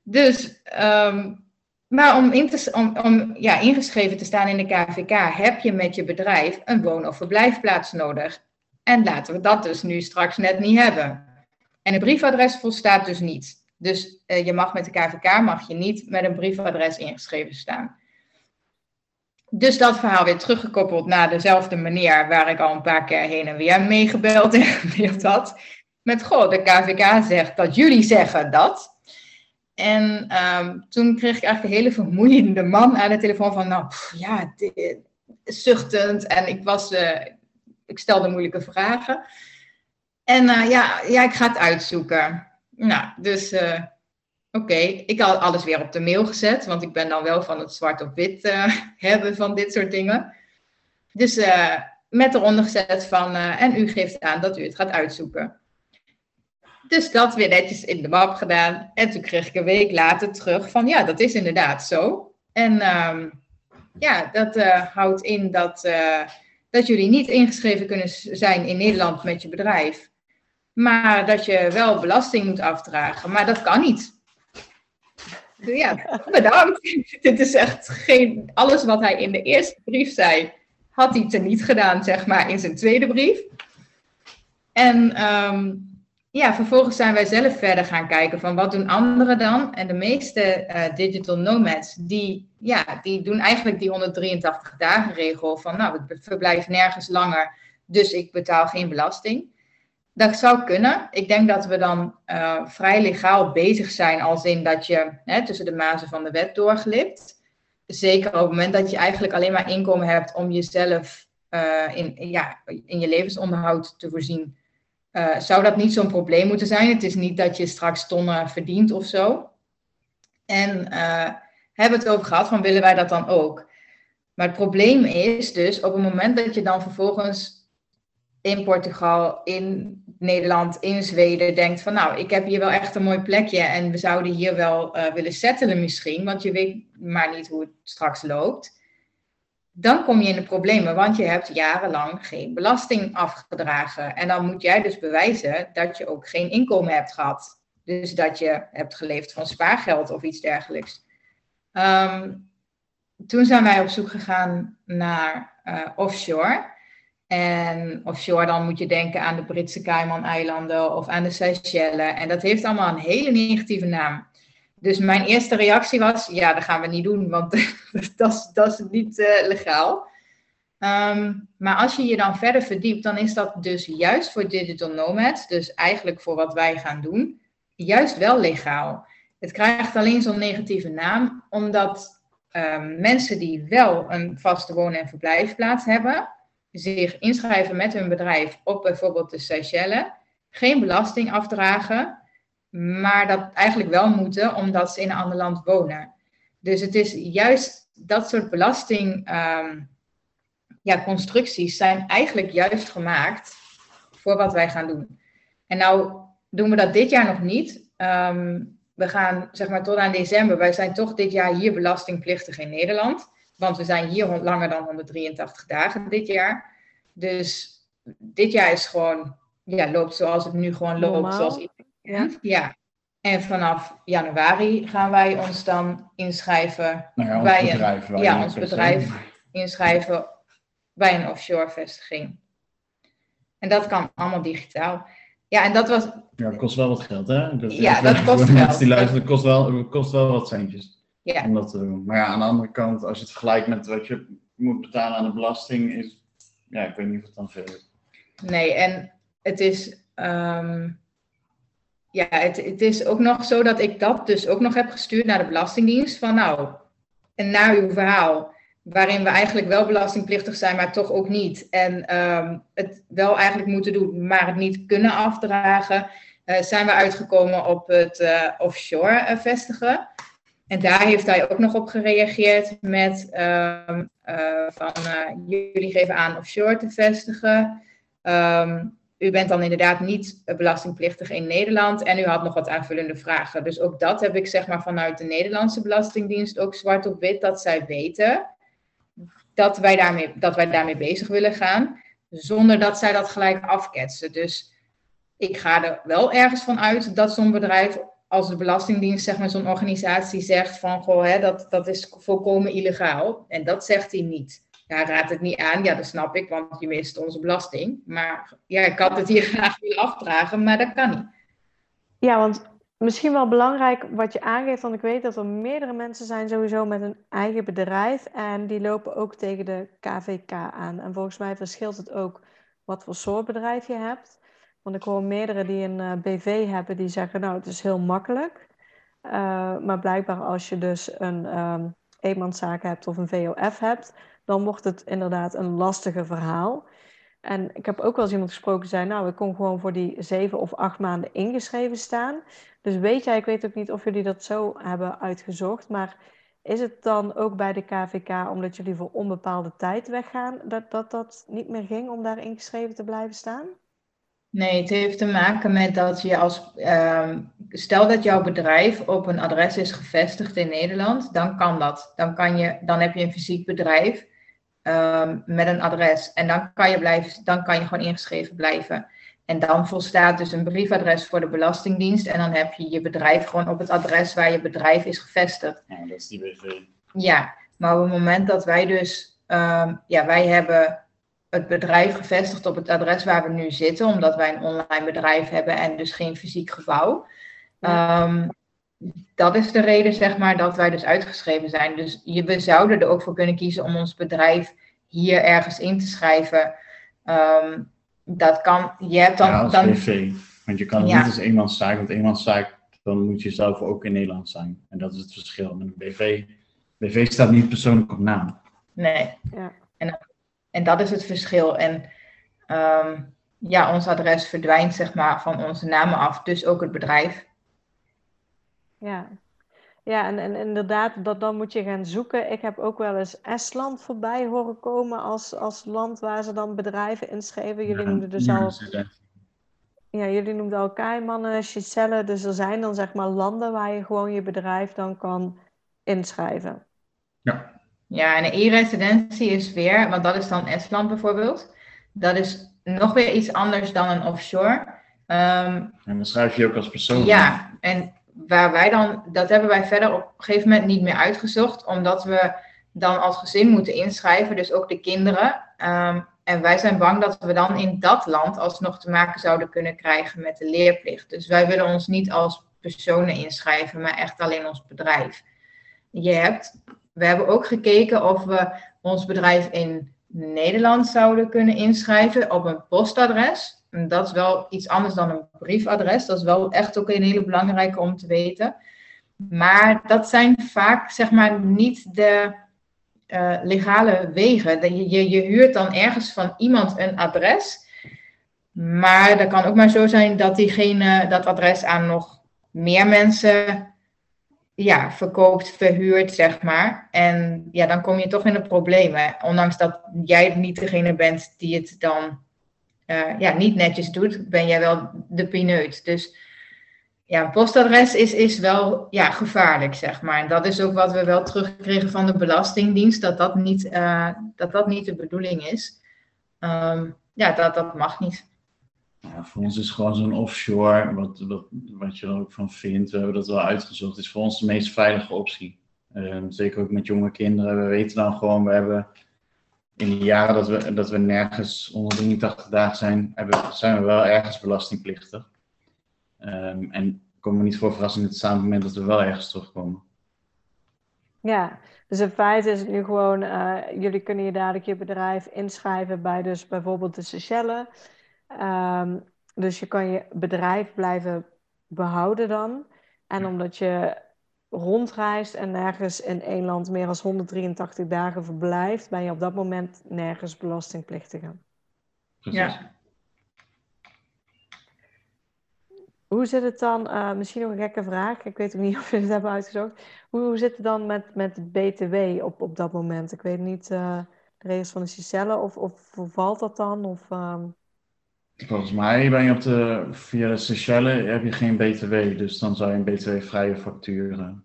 dus, um, maar om, in te, om, om ja, ingeschreven te staan in de K V K heb je met je bedrijf een woon- of verblijfplaats nodig. En laten we dat dus nu straks net niet hebben. En een briefadres volstaat dus niet. Dus uh, je mag met de K V K, mag je niet met een briefadres ingeschreven staan. Dus dat verhaal weer teruggekoppeld naar dezelfde meneer waar ik al een paar keer heen en weer meegebeld en gemaild had. Met, goh, de K V K zegt dat jullie zeggen dat. En uh, toen kreeg ik eigenlijk een hele vermoeiende man aan de telefoon van, nou, pff, ja, dit, zuchtend. En ik was, uh, ik stelde moeilijke vragen. En uh, ja, ja, ik ga het uitzoeken. Nou, dus uh, oké, okay. Ik had alles weer op de mail gezet, want ik ben dan wel van het zwart op wit uh, hebben van dit soort dingen. Dus uh, met eronder gezet van, uh, en u geeft aan dat u het gaat uitzoeken. Dus dat weer netjes in de map gedaan. En toen kreeg ik een week later terug van, ja, dat is inderdaad zo. En uh, ja, dat uh, houdt in dat, uh, dat jullie niet ingeschreven kunnen zijn in Nederland met je bedrijf. Maar dat je wel belasting moet afdragen. Maar dat kan niet. Ja, bedankt. Dit is echt geen... Alles wat hij in de eerste brief zei, had hij teniet gedaan, zeg maar, in zijn tweede brief. En um, ja, vervolgens zijn wij zelf verder gaan kijken van wat doen anderen dan? En de meeste uh, digital nomads, die, ja, die doen eigenlijk die honderddrieëntachtig dagen regel van, nou, ik verblijf nergens langer, dus ik betaal geen belasting. Dat zou kunnen. Ik denk dat we dan uh, vrij legaal bezig zijn, als in dat je hè, tussen de mazen van de wet doorglipt. Zeker op het moment dat je eigenlijk alleen maar inkomen hebt om jezelf uh, in, ja, in je levensonderhoud te voorzien. Uh, zou dat niet zo'n probleem moeten zijn? Het is niet dat je straks tonnen verdient of zo. En uh, hebben we het over gehad van, willen wij dat dan ook? Maar het probleem is dus op het moment dat je dan vervolgens... in Portugal, in Nederland, in Zweden denkt van, nou, ik heb hier wel echt een mooi plekje en we zouden hier wel uh, willen settelen misschien, want je weet maar niet hoe het straks loopt. Dan kom je in de problemen, want je hebt jarenlang geen belasting afgedragen. En dan moet jij dus bewijzen dat je ook geen inkomen hebt gehad. Dus dat je hebt geleefd van spaargeld of iets dergelijks. Um, toen zijn wij op zoek gegaan naar uh, offshore. En offshore, dan moet je denken aan de Britse Cayman-eilanden of aan de Seychellen. En dat heeft allemaal een hele negatieve naam. Dus mijn eerste reactie was, ja, dat gaan we niet doen, want dat is niet uh, legaal. Um, maar als je je dan verder verdiept, dan is dat dus juist voor digital nomads, dus eigenlijk voor wat wij gaan doen, juist wel legaal. Het krijgt alleen zo'n negatieve naam, omdat um, mensen die wel een vaste woon- en verblijfplaats hebben... zich inschrijven met hun bedrijf op bijvoorbeeld de Seychellen, geen belasting afdragen, maar dat eigenlijk wel moeten omdat ze in een ander land wonen. Dus het is juist dat soort belasting, um, ja, constructies zijn eigenlijk juist gemaakt voor wat wij gaan doen. En nou doen we dat dit jaar nog niet. Um, we gaan zeg maar tot aan december, wij zijn toch dit jaar hier belastingplichtig in Nederland. Want we zijn hier langer dan honderddrieëntachtig dagen dit jaar. Dus dit jaar is gewoon, ja, loopt zoals het nu gewoon loopt. Normaal. Zoals iedereen. Ja. Ja. En vanaf januari gaan wij ons dan inschrijven. Nou ja, ons bij bedrijf. Een, ja, ons bedrijf inschrijven bij een offshore vestiging. En dat kan allemaal digitaal. Ja, en dat was... Ja, het kost wel wat geld, hè? Dus ja, dat kost mensen geld. Mensen die luisteren, kost wel, kost wel wat centjes. Ja. Om dat te doen. Maar ja, aan de andere kant, als je het vergelijkt met wat je moet betalen aan de belasting, is... Ja, ik weet niet of het dan veel is. Nee, en het is... Um, ja, het, het is ook nog zo dat ik dat dus ook nog heb gestuurd naar de Belastingdienst. Van nou, en naar uw verhaal. Waarin we eigenlijk wel belastingplichtig zijn, maar toch ook niet. En um, het wel eigenlijk moeten doen, maar het niet kunnen afdragen. Uh, zijn we uitgekomen op het uh, offshore uh, vestigen. En daar heeft hij ook nog op gereageerd met um, uh, van uh, jullie geven aan offshore te vestigen. Um, u bent dan inderdaad niet belastingplichtig in Nederland. En u had nog wat aanvullende vragen. Dus ook dat heb ik zeg maar vanuit de Nederlandse Belastingdienst ook zwart op wit dat zij weten... Dat wij, daarmee, dat wij daarmee bezig willen gaan, zonder dat zij dat gelijk afketsen. Dus ik ga er wel ergens van uit dat zo'n bedrijf, als de Belastingdienst, zeg maar, zo'n organisatie zegt van, goh, hè, dat, dat is volkomen illegaal. En dat zegt hij niet. Hij raadt het niet aan, ja, dat snap ik, want je mist onze belasting. Maar ja, ik had het hier graag willen afdragen, maar dat kan niet. Ja, want... Misschien wel belangrijk wat je aangeeft, want ik weet dat er meerdere mensen zijn sowieso met een eigen bedrijf en die lopen ook tegen de K V K aan. En volgens mij verschilt het ook wat voor soort bedrijf je hebt. Want ik hoor meerdere die een B V hebben die zeggen, nou het is heel makkelijk. Uh, maar blijkbaar als je dus een um, eenmanszaak hebt of een V O F hebt, dan wordt het inderdaad een lastiger verhaal. En ik heb ook wel eens iemand gesproken die zei, nou, ik kon gewoon voor die zeven of acht maanden ingeschreven staan. Dus weet jij, ik weet ook niet of jullie dat zo hebben uitgezocht, maar is het dan ook bij de K V K, omdat jullie voor onbepaalde tijd weggaan, dat dat, dat niet meer ging om daar ingeschreven te blijven staan? Nee, het heeft te maken met dat je als, uh, stel dat jouw bedrijf op een adres is gevestigd in Nederland, dan kan dat. Dan, kan je, dan heb je een fysiek bedrijf. Um, met een adres. En dan kan je blijven, dan kan je gewoon ingeschreven blijven. En dan volstaat dus een briefadres voor de Belastingdienst. En dan heb je je bedrijf gewoon op het adres waar je bedrijf is gevestigd. Ja, dat is die B V. Ja, maar op het moment dat wij dus... Um, ja, wij hebben het bedrijf gevestigd op het adres waar we nu zitten. Omdat wij een online bedrijf hebben en dus geen fysiek gebouw. Um, Dat is de reden, zeg maar, dat wij dus uitgeschreven zijn. Dus je, we zouden er ook voor kunnen kiezen om ons bedrijf hier ergens in te schrijven. Um, dat kan, je hebt dan... Ja, als dan, B V. Want je kan het ja. niet als eenmanszaak, want eenmanszaak, dan moet je zelf ook in Nederland zijn. En dat is het verschil. Met een B V, B V staat niet persoonlijk op naam. Nee. Ja. En, en dat is het verschil. En um, ja, ons adres verdwijnt, zeg maar, van onze namen af. Dus ook het bedrijf. Ja, ja en, en inderdaad, dat, dan moet je gaan zoeken. Ik heb ook wel eens Estland voorbij horen komen als, als land waar ze dan bedrijven inschreven. Jullie ja, noemden dus ja, al... Ja, jullie noemden al Caymannen, Seychellen. Dus er zijn dan zeg maar landen waar je gewoon je bedrijf dan kan inschrijven. Ja, ja en een e-residentie is weer, want dat is dan Estland bijvoorbeeld. Dat is nog weer iets anders dan een offshore. Um, en dan schrijf je ook als persoon. Ja, en... Waar wij dan, dat hebben wij verder op een gegeven moment niet meer uitgezocht. Omdat we dan als gezin moeten inschrijven. Dus ook de kinderen. Um, en wij zijn bang dat we dan in dat land alsnog te maken zouden kunnen krijgen met de leerplicht. Dus wij willen ons niet als personen inschrijven. Maar echt alleen ons bedrijf. Je hebt, we hebben ook gekeken of we ons bedrijf in Nederland zouden kunnen inschrijven. Op een postadres. En dat is wel iets anders dan een briefadres. Dat is wel echt ook een hele belangrijke om te weten. Maar dat zijn vaak, zeg maar, niet de uh, legale wegen. Je, je, je huurt dan ergens van iemand een adres. Maar dat kan ook maar zo zijn dat diegene dat adres aan nog meer mensen ja, verkoopt, verhuurt, zeg maar. En ja, dan kom je toch in de problemen. Ondanks dat jij niet degene bent die het dan uh, ja, niet netjes doet, ben jij wel de pineut. Dus ja, een postadres is, is wel ja, gevaarlijk, zeg maar. En dat is ook wat we wel terugkregen van de Belastingdienst, dat dat niet, uh, dat dat niet de bedoeling is. Um, ja, dat, dat mag niet. Ja, voor ons is gewoon zo'n offshore, wat, wat, wat je er ook van vindt, we hebben dat wel uitgezocht, is voor ons de meest veilige optie. Um, zeker ook met jonge kinderen. We weten dan gewoon, we hebben in de jaren dat we, dat we nergens onder drieëntachtig dagen zijn, hebben, zijn we wel ergens belastingplichtig. Um, en komen we niet voor verrassing het samen moment dat we wel ergens terugkomen. Ja, dus in feite is het nu gewoon, uh, jullie kunnen je dadelijk je bedrijf inschrijven bij dus bijvoorbeeld de Seychellen. Um, dus je kan je bedrijf blijven behouden dan. En omdat je rondreist en nergens in één land meer dan honderddrieëntachtig dagen verblijft, ben je op dat moment nergens belastingplichtige. Precies. Ja. Hoe zit het dan, uh, misschien nog een gekke vraag, ik weet ook niet of jullie het hebben uitgezocht. Hoe, hoe zit het dan met, met B T W op, op dat moment? Ik weet niet, uh, de regels van de Seychellen, of, of vervalt dat dan? Of, um... Volgens mij ben je op de, via de Seychellen heb je geen B T W, dus dan zou je een B T W-vrije facturen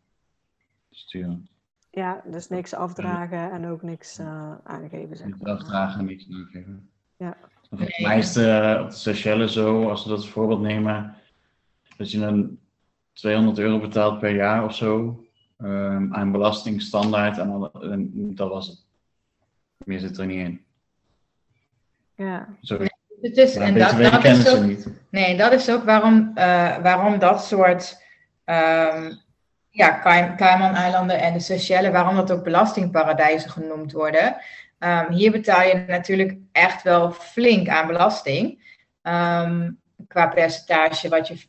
sturen. Ja, dus niks afdragen en ook niks uh, aangeven. Zeg maar. Niks afdragen en niks aangeven. Ja. Volgens mij is de, op de Seychellen zo, als we dat als voorbeeld nemen, dat je dan tweehonderd euro betaalt per jaar of zo um, aan belastingstandaard en, alle, en dat was het. Meer zit er niet in. Ja. Sorry. Nee, dus, en dat, dat is ook, nee, dat is ook waarom, uh, waarom dat soort um, ja, Cayman-eilanden en de Seychellen, waarom dat ook belastingparadijzen genoemd worden. Um, hier betaal je natuurlijk echt wel flink aan belasting. Um, qua percentage wat je,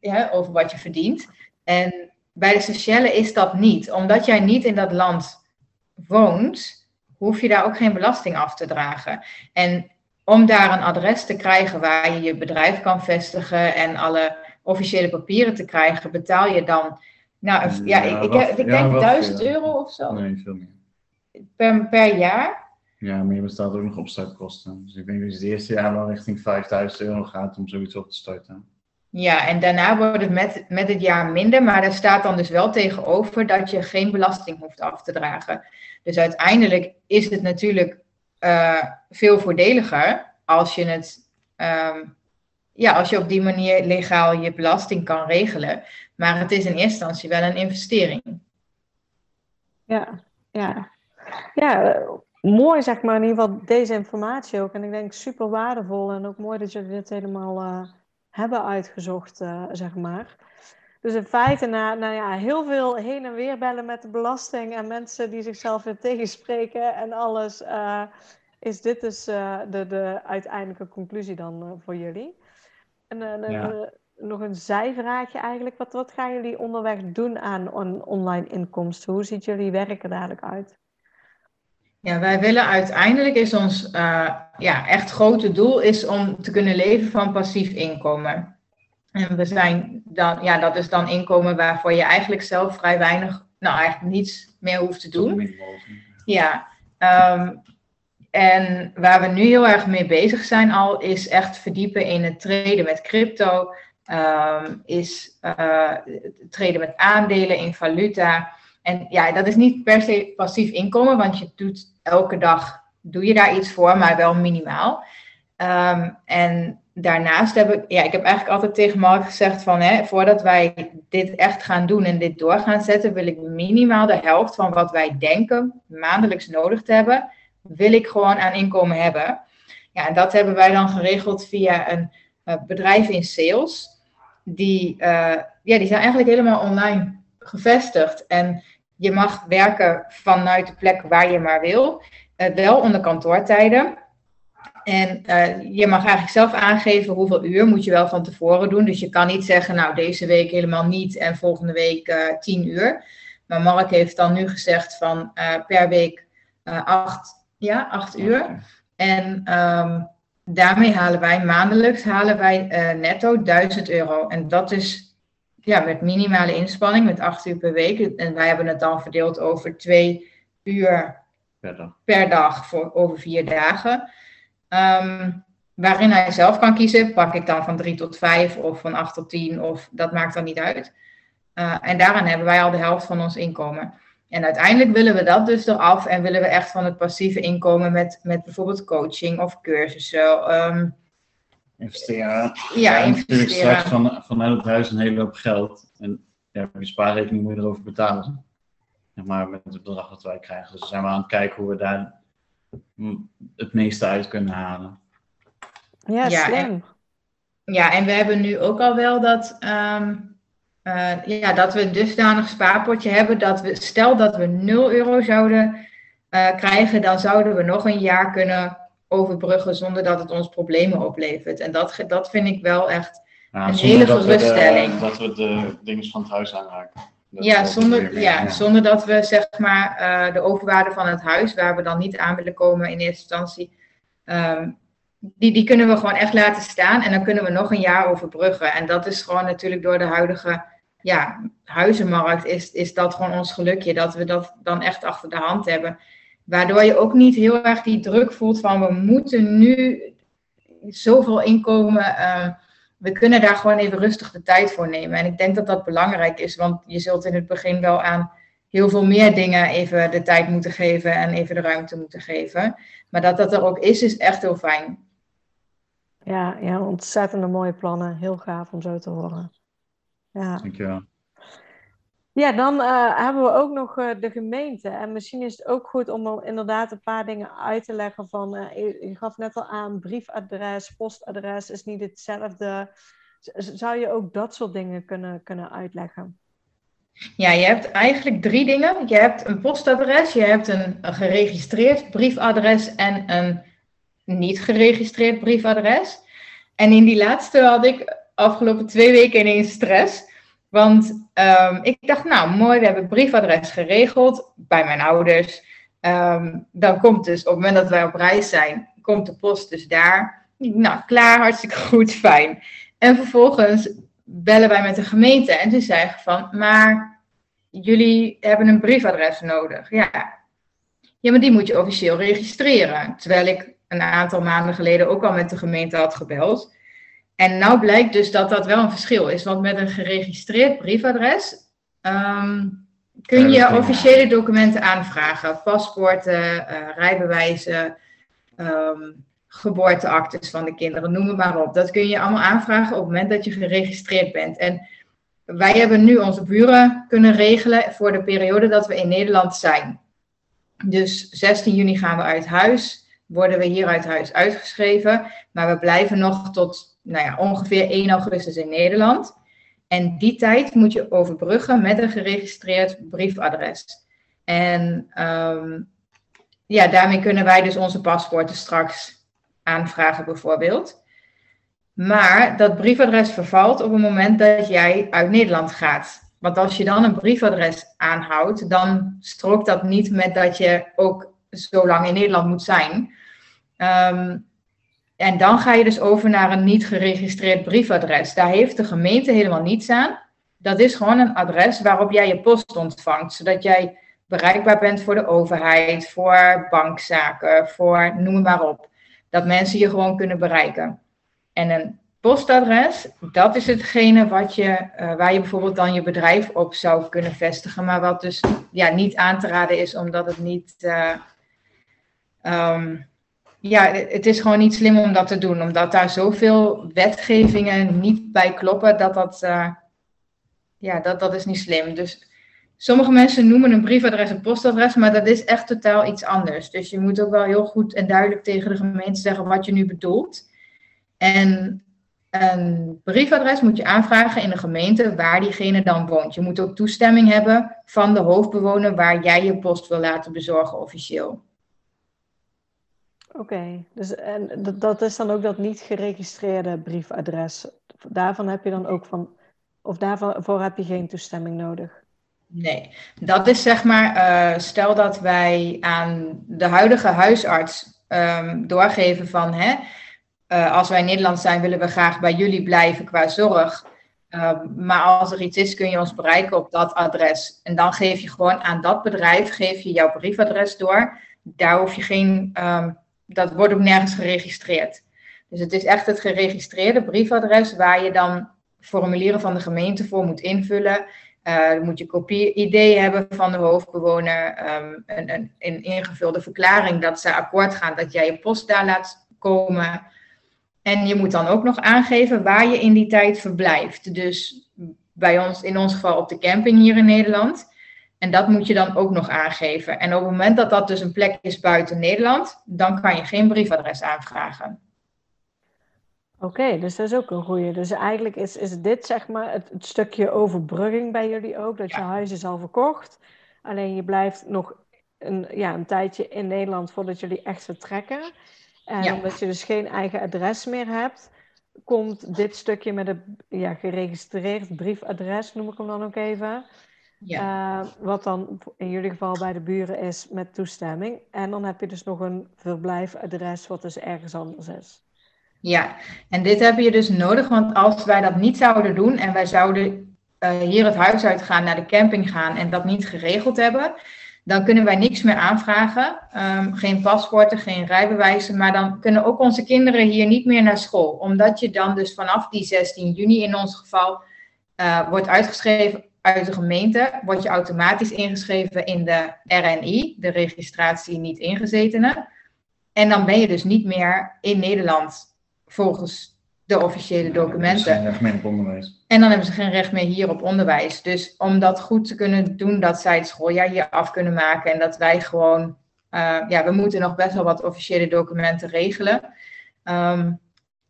ja, over wat je verdient. En bij de Seychellen is dat niet. Omdat jij niet in dat land woont, hoef je daar ook geen belasting af te dragen. En om daar een adres te krijgen waar je je bedrijf kan vestigen en alle officiële papieren te krijgen, betaal je dan, nou, een, ja, ja, ik, wat, ik, ik ja, denk duizend euro of zo. Nee, veel meer. Per, per jaar. Ja, maar je bestaat ook nog opstartkosten. Dus ik denk dat het eerste jaar wel richting vijfduizend euro gaat om zoiets op te starten. Ja, en daarna wordt het met, met het jaar minder, maar daar staat dan dus wel tegenover dat je geen belasting hoeft af te dragen. Dus uiteindelijk is het natuurlijk uh, veel voordeliger als je het, um, ja, als je op die manier legaal je belasting kan regelen. Maar het is in eerste instantie wel een investering. Ja, ja. Ja, mooi zeg maar in ieder geval deze informatie ook. En ik denk super waardevol en ook mooi dat jullie dit helemaal Uh... hebben uitgezocht, uh, zeg maar. Dus in feite, na, nou ja, heel veel heen en weer bellen met de belasting en mensen die zichzelf weer tegenspreken en alles, uh, is dit dus uh, de, de uiteindelijke conclusie dan uh, voor jullie. En uh, ja. uh, nog een zijvraagje eigenlijk. Wat, wat gaan jullie onderweg doen aan on- online inkomsten? Hoe ziet jullie werken dadelijk uit? Ja, wij willen uiteindelijk, is ons uh, ja, echt grote doel is om te kunnen leven van passief inkomen. En we zijn dan, ja, dat is dan inkomen waarvoor je eigenlijk zelf vrij weinig, nou eigenlijk niets meer hoeft te doen. Ja, um, en waar we nu heel erg mee bezig zijn al, is echt verdiepen in het traden met crypto, um, is uh, traden met aandelen in valuta. En ja, dat is niet per se passief inkomen, want je doet elke dag, doe je daar iets voor, maar wel minimaal. Um, en daarnaast heb ik, ja, ik heb eigenlijk altijd tegen Mark gezegd van, hè, voordat wij dit echt gaan doen en dit door gaan zetten, wil ik minimaal de helft van wat wij denken maandelijks nodig te hebben, wil ik gewoon aan inkomen hebben. Ja, en dat hebben wij dan geregeld via een uh, bedrijf in sales. Die, uh, ja, die zijn eigenlijk helemaal online gevestigd en je mag werken vanuit de plek waar je maar wil, uh, wel onder kantoortijden. En uh, je mag eigenlijk zelf aangeven hoeveel uur moet je wel van tevoren doen. Dus je kan niet zeggen, nou deze week helemaal niet en volgende week uh, tien uur. Maar Mark heeft dan nu gezegd van uh, per week uh, acht, ja, acht uur. En um, daarmee halen wij maandelijks halen wij, uh, netto duizend euro. En dat is ja, met minimale inspanning, met acht uur per week. En wij hebben het dan verdeeld over twee uur per dag, per dag voor, over vier dagen. Um, waarin hij zelf kan kiezen, pak ik dan van drie tot vijf of van acht tot tien, of dat maakt dan niet uit. Uh, en daaraan hebben wij al de helft van ons inkomen. En uiteindelijk willen we dat dus eraf en willen we echt van het passieve inkomen met, met bijvoorbeeld coaching of cursussen. Um, investeren. Ja, ja investeren. Straks van, vanuit het huis een hele hoop geld. En ja, op je spaarrekening moet je erover betalen. Maar met het bedrag dat wij krijgen, dus zijn we aan het kijken hoe we daar het meeste uit kunnen halen. Ja, ja, slim. En, ja, en we hebben nu ook al wel dat... Um, Uh, ja, dat we een dusdanig spaarpotje hebben dat we, stel dat we nul euro zouden uh, krijgen, dan zouden we nog een jaar kunnen overbruggen zonder dat het ons problemen oplevert. En dat, dat vind ik wel echt ja, een hele geruststelling. Dat we de dingen van het huis aanraken. Dat ja, zonder, ja, ja, zonder dat we zeg maar uh, de overwaarde van het huis, waar we dan niet aan willen komen in eerste instantie, um, Die, die kunnen we gewoon echt laten staan en dan kunnen we nog een jaar overbruggen. En dat is gewoon natuurlijk door de huidige ja, huizenmarkt is, is dat gewoon ons gelukje. Dat we dat dan echt achter de hand hebben. Waardoor je ook niet heel erg die druk voelt van we moeten nu zoveel inkomen. Uh, we kunnen daar gewoon even rustig de tijd voor nemen. En ik denk dat dat belangrijk is. Want je zult in het begin wel aan heel veel meer dingen even de tijd moeten geven en even de ruimte moeten geven. Maar dat dat er ook is, is echt heel fijn. Ja, ja, ontzettende mooie plannen. Heel gaaf om zo te horen. Ja. Dankjewel. Ja, dan uh, hebben we ook nog uh, de gemeente. En misschien is het ook goed om inderdaad een paar dingen uit te leggen. Van, uh, je gaf net al aan, briefadres, postadres is niet hetzelfde. Zou je ook dat soort dingen kunnen, kunnen uitleggen? Ja, je hebt eigenlijk drie dingen. Je hebt een postadres, je hebt een geregistreerd briefadres en een... niet geregistreerd briefadres. En in die laatste had ik afgelopen twee weken ineens stress. Want um, ik dacht, nou mooi, we hebben het briefadres geregeld bij mijn ouders. Um, dan komt dus, op het moment dat wij op reis zijn, komt de post dus daar. Nou, klaar, hartstikke goed, fijn. En vervolgens bellen wij met de gemeente. En toen zei ik van, maar jullie hebben een briefadres nodig. Ja, ja maar die moet je officieel registreren. Terwijl ik een aantal maanden geleden ook al met de gemeente had gebeld. En nou blijkt dus dat dat wel een verschil is. Want met een geregistreerd briefadres um, kun je officiële documenten aanvragen. Paspoorten, uh, rijbewijzen, um, geboorteaktes van de kinderen, noem het maar op. Dat kun je allemaal aanvragen op het moment dat je geregistreerd bent. En wij hebben nu onze buren kunnen regelen voor de periode dat we in Nederland zijn. Dus zestien juni gaan we uit huis. Worden we hier uit huis uitgeschreven. Maar we blijven nog tot nou ja, ongeveer één augustus in Nederland. En die tijd moet je overbruggen met een geregistreerd briefadres. En um, ja, daarmee kunnen wij dus onze paspoorten straks aanvragen bijvoorbeeld. Maar dat briefadres vervalt op het moment dat jij uit Nederland gaat. Want als je dan een briefadres aanhoudt, dan strookt dat niet met dat je ook zo lang in Nederland moet zijn. Um, en dan ga je dus over naar een niet geregistreerd briefadres. Daar heeft de gemeente helemaal niets aan. Dat is gewoon een adres waarop jij je post ontvangt. Zodat jij bereikbaar bent voor de overheid, voor bankzaken, voor noem het maar op. Dat mensen je gewoon kunnen bereiken. En een postadres, dat is hetgene wat je, uh, waar je bijvoorbeeld dan je bedrijf op zou kunnen vestigen. Maar wat dus ja, niet aan te raden is, omdat het niet... Uh, Um, ja, het is gewoon niet slim om dat te doen, omdat daar zoveel wetgevingen niet bij kloppen, dat dat, uh, ja, dat, dat is niet slim. Dus sommige mensen noemen een briefadres een postadres, maar dat is echt totaal iets anders. Dus je moet ook wel heel goed en duidelijk tegen de gemeente zeggen wat je nu bedoelt. En een briefadres moet je aanvragen in de gemeente waar diegene dan woont. Je moet ook toestemming hebben van de hoofdbewoner waar jij je post wil laten bezorgen officieel. Oké, okay, dus en dat, dat is dan ook dat niet geregistreerde briefadres. Daarvan heb je dan ook van, of daarvoor heb je geen toestemming nodig? Nee, dat is zeg maar, uh, stel dat wij aan de huidige huisarts um, doorgeven van, hè, uh, als wij in Nederland zijn, willen we graag bij jullie blijven qua zorg. Uh, maar als er iets is, kun je ons bereiken op dat adres. En dan geef je gewoon aan dat bedrijf, geef je jouw briefadres door. Daar hoef je geen, um, dat wordt ook nergens geregistreerd. Dus het is echt het geregistreerde briefadres waar je dan formulieren van de gemeente voor moet invullen. Uh, dan moet je kopie-I D hebben van de hoofdbewoner, um, een, een, een ingevulde verklaring dat ze akkoord gaan dat jij je post daar laat komen. En je moet dan ook nog aangeven waar je in die tijd verblijft. Dus bij ons, in ons geval op de camping hier in Nederland. En dat moet je dan ook nog aangeven. En op het moment dat dat dus een plek is buiten Nederland, dan kan je geen briefadres aanvragen. Oké, okay, dus dat is ook een goeie. Dus eigenlijk is, is dit zeg maar het, het stukje overbrugging bij jullie ook. Dat ja. je huis is al verkocht. Alleen je blijft nog een, ja, een tijdje in Nederland voordat jullie echt vertrekken. En ja. omdat je dus geen eigen adres meer hebt, komt dit stukje met een ja, geregistreerd briefadres, noem ik hem dan ook even. Ja. Uh, wat dan in jullie geval bij de buren is met toestemming. En dan heb je dus nog een verblijfadres wat dus ergens anders is. Ja, en dit heb je dus nodig, want als wij dat niet zouden doen en wij zouden uh, hier het huis uitgaan, naar de camping gaan en dat niet geregeld hebben, dan kunnen wij niks meer aanvragen. Um, geen paspoorten, geen rijbewijzen, maar dan kunnen ook onze kinderen hier niet meer naar school. Omdat je dan dus vanaf die zestien juni in ons geval uh, wordt uitgeschreven uit de gemeente, word je automatisch ingeschreven in de R N I, de registratie niet ingezetenen. En dan ben je dus niet meer in Nederland volgens de officiële documenten. En dan hebben ze geen recht meer op onderwijs. En dan hebben ze geen recht meer hier op onderwijs. Dus om dat goed te kunnen doen, dat zij het schooljaar hier af kunnen maken. En dat wij gewoon, uh, ja, we moeten nog best wel wat officiële documenten regelen. Um,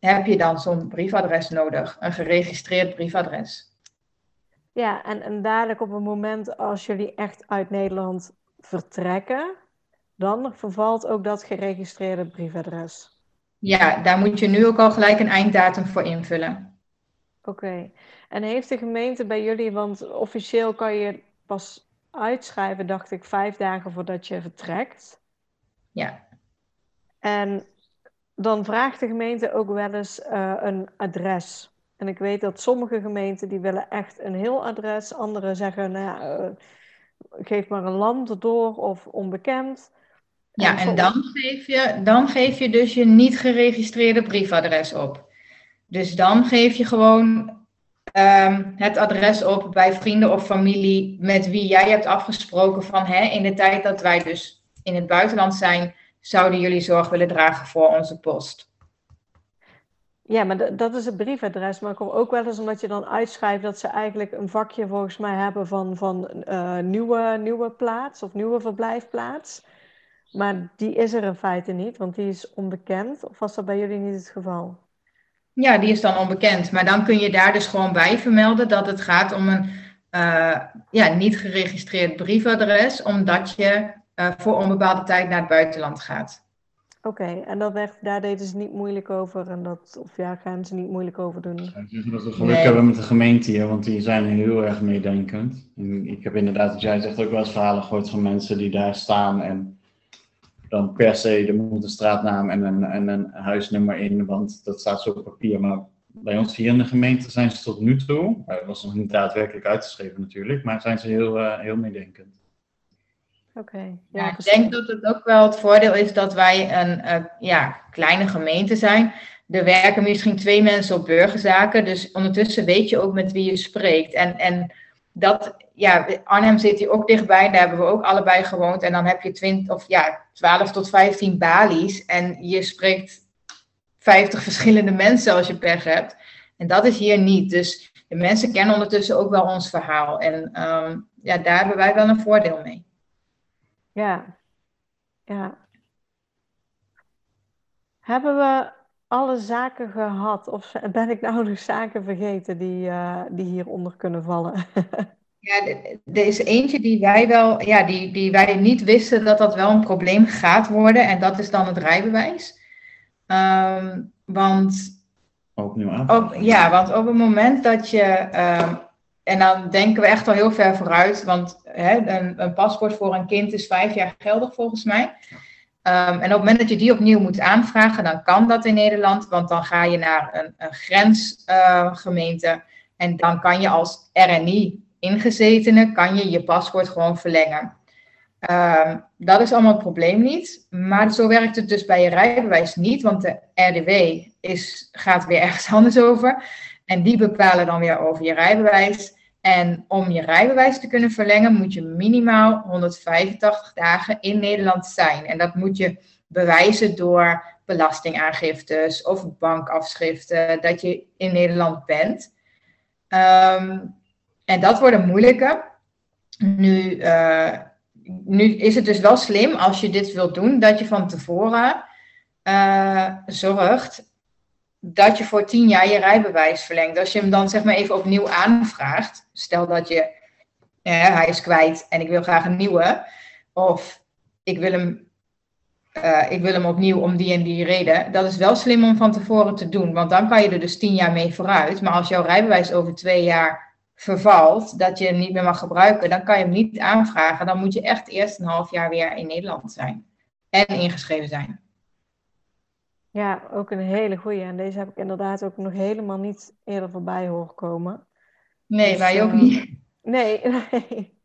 heb je dan zo'n briefadres nodig? Een geregistreerd briefadres. Ja, en, en dadelijk op het moment als jullie echt uit Nederland vertrekken, dan vervalt ook dat geregistreerde briefadres. Ja, daar moet je nu ook al gelijk een einddatum voor invullen. Oké. Okay. En heeft de gemeente bij jullie, want officieel kan je pas uitschrijven, dacht ik, vijf dagen voordat je vertrekt. Ja. En dan vraagt de gemeente ook wel eens uh, een adres. En ik weet dat sommige gemeenten, die willen echt een heel adres. Anderen zeggen, nou, uh, geef maar een land door of onbekend. Ja, en dan geef je, dan geef je dus je niet geregistreerde briefadres op. Dus dan geef je gewoon um, het adres op bij vrienden of familie met wie jij hebt afgesproken van, hè, in de tijd dat wij dus in het buitenland zijn, zouden jullie zorg willen dragen voor onze post. Ja, maar d- dat is het briefadres. Maar ik hoor ook wel eens, omdat je dan uitschrijft dat ze eigenlijk een vakje volgens mij hebben van, van uh, nieuwe, nieuwe plaats of nieuwe verblijfplaats. Maar die is er in feite niet, want die is onbekend. Of was dat bij jullie niet het geval? Ja, die is dan onbekend. Maar dan kun je daar dus gewoon bij vermelden dat het gaat om een uh, ja, niet geregistreerd briefadres, omdat je uh, voor onbepaalde tijd naar het buitenland gaat. Oké, okay, en dat werd, daar deden ze niet moeilijk over en dat, of ja, gaan ze niet moeilijk over doen? Ja, dat we geluk nee. hebben met de gemeente hier, want die zijn heel erg meedenkend. En ik heb inderdaad, jij zegt ook wel eens verhalen gehoord van mensen die daar staan en dan per se, er moet een straatnaam en een, en een huisnummer in, want dat staat zo op papier. Maar bij ons hier in de gemeente zijn ze tot nu toe, dat was nog niet daadwerkelijk uitgeschreven natuurlijk, maar zijn ze heel, uh, heel meedenkend. Oké. Okay. Ja, ja, ik denk dat het ook wel het voordeel is dat wij een uh, ja, kleine gemeente zijn. Er werken misschien twee mensen op burgerzaken, dus ondertussen weet je ook met wie je spreekt. En, en dat... Ja, Arnhem zit hier ook dichtbij, daar hebben we ook allebei gewoond. En dan heb je twintig, of ja, twaalf tot vijftien balies en je spreekt vijftig verschillende mensen als je pech hebt. En dat is hier niet. Dus de mensen kennen ondertussen ook wel ons verhaal. En um, ja, daar hebben wij wel een voordeel mee. Ja, ja. Hebben we alle zaken gehad? Of ben ik nou nog zaken vergeten die, uh, die hieronder kunnen vallen? Ja, er is eentje die wij wel, ja, die, die wij niet wisten dat dat wel een probleem gaat worden. En dat is dan het rijbewijs. Um, want, Opnieuw op, ja, want op het moment dat je um, En dan denken we echt al heel ver vooruit, want hè, een, een paspoort voor een kind is vijf jaar geldig volgens mij. Um, en op het moment dat je die opnieuw moet aanvragen, dan kan dat in Nederland, want dan ga je naar een, een grensgemeente uh, en dan kan je als R N I ingezetene, kan je je paspoort gewoon verlengen. Um, dat is allemaal het probleem niet, maar zo werkt het dus bij je rijbewijs niet, want de R D W is, gaat weer ergens anders over. En die bepalen dan weer over je rijbewijs. En om je rijbewijs te kunnen verlengen, moet je minimaal honderdvijfentachtig dagen in Nederland zijn. En dat moet je bewijzen door belastingaangiftes of bankafschriften, dat je in Nederland bent. Um, en dat wordt een moeilijke. Nu, uh, nu is het dus wel slim, als je dit wilt doen, dat je van tevoren uh, zorgt dat je voor tien jaar je rijbewijs verlengt. Als je hem dan zeg maar even opnieuw aanvraagt, stel dat je, eh, hij is kwijt en ik wil graag een nieuwe, of ik wil hem, uh, ik wil hem opnieuw om die en die reden, dat is wel slim om van tevoren te doen, want dan kan je er dus tien jaar mee vooruit. Maar als jouw rijbewijs over twee jaar vervalt, dat je hem niet meer mag gebruiken, dan kan je hem niet aanvragen, dan moet je echt eerst een half jaar weer in Nederland zijn en ingeschreven zijn. Ja, ook een hele goeie. En deze heb ik inderdaad ook nog helemaal niet eerder voorbij horen komen. Nee, dus, wij ook uh, niet. Nee, nee,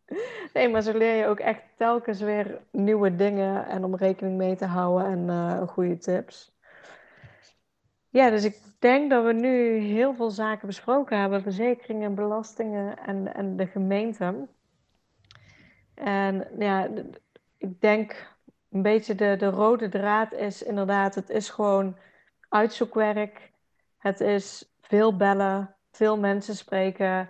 nee, maar zo leer je ook echt telkens weer nieuwe dingen en om rekening mee te houden en uh, goede tips. Ja, dus ik denk dat we nu heel veel zaken besproken hebben. Verzekeringen, belastingen en, en de gemeente. En ja, ik denk... Een beetje de, de rode draad is inderdaad, het is gewoon uitzoekwerk. Het is veel bellen, veel mensen spreken.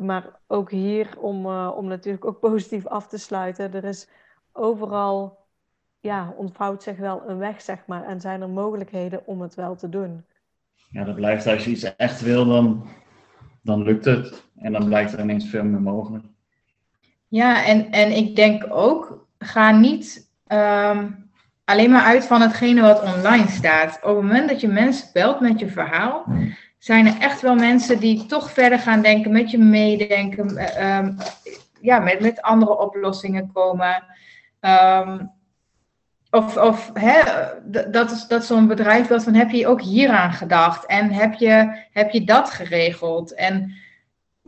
Maar ook hier, om, uh, om natuurlijk ook positief af te sluiten. Er is overal, ja, ontvouwt zich wel een weg, zeg maar. En zijn er mogelijkheden om het wel te doen. Ja, dat blijft, als je iets echt wil, dan, dan lukt het. En dan blijkt er ineens veel meer mogelijk. Ja, en, en ik denk ook, ga niet... Um, alleen maar uit van hetgene wat online staat. Op het moment dat je mensen belt met je verhaal, zijn er echt wel mensen die toch verder gaan denken, met je meedenken, um, ja, met, met andere oplossingen komen. Um, of of hè, dat is, dat zo'n bedrijf belt van, heb je ook hieraan gedacht? En heb je, heb je dat geregeld? En...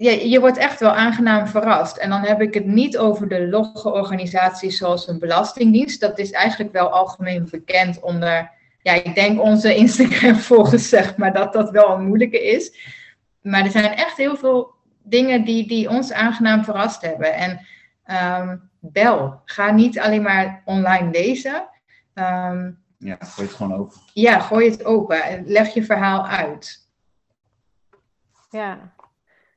Ja, je wordt echt wel aangenaam verrast. En dan heb ik het niet over de logge organisaties zoals een belastingdienst. Dat is eigenlijk wel algemeen bekend onder, ja, ik denk onze Instagram-volgers, zeg maar, dat dat wel een moeilijke is. Maar er zijn echt heel veel dingen die, die ons aangenaam verrast hebben. En um, bel. Ga niet alleen maar online lezen. Um, ja, gooi het gewoon open. Ja, gooi het open en leg je verhaal uit. Ja.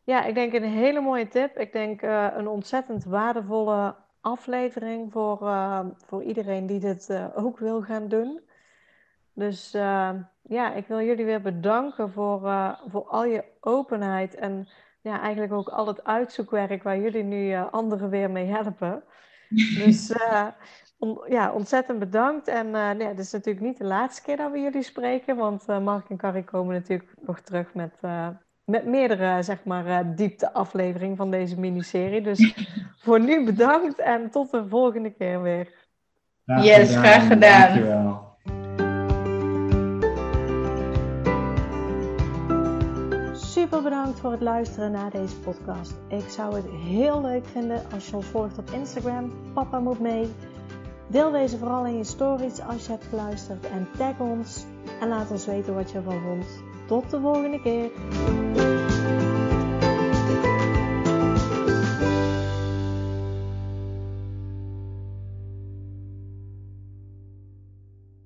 Ja, ik denk een hele mooie tip. Ik denk uh, een ontzettend waardevolle aflevering voor, uh, voor iedereen die dit uh, ook wil gaan doen. Dus uh, ja, ik wil jullie weer bedanken voor, uh, voor al je openheid en ja, eigenlijk ook al het uitzoekwerk waar jullie nu uh, anderen weer mee helpen. Dus uh, on- ja, ontzettend bedankt. En uh, nee, het is natuurlijk niet de laatste keer dat we jullie spreken, want uh, Mark en Carrie komen natuurlijk nog terug met... Uh, Met meerdere, zeg maar, diepteafleveringen van deze miniserie. Dus voor nu bedankt en tot de volgende keer weer. Graag yes, gedaan. Graag gedaan. Dankjewel. Super bedankt voor het luisteren naar deze podcast. Ik zou het heel leuk vinden als je ons volgt op Instagram. Papa Moet Mee. Deel deze vooral in je stories als je hebt geluisterd. En tag ons en laat ons weten wat je ervan vond. Tot de volgende keer.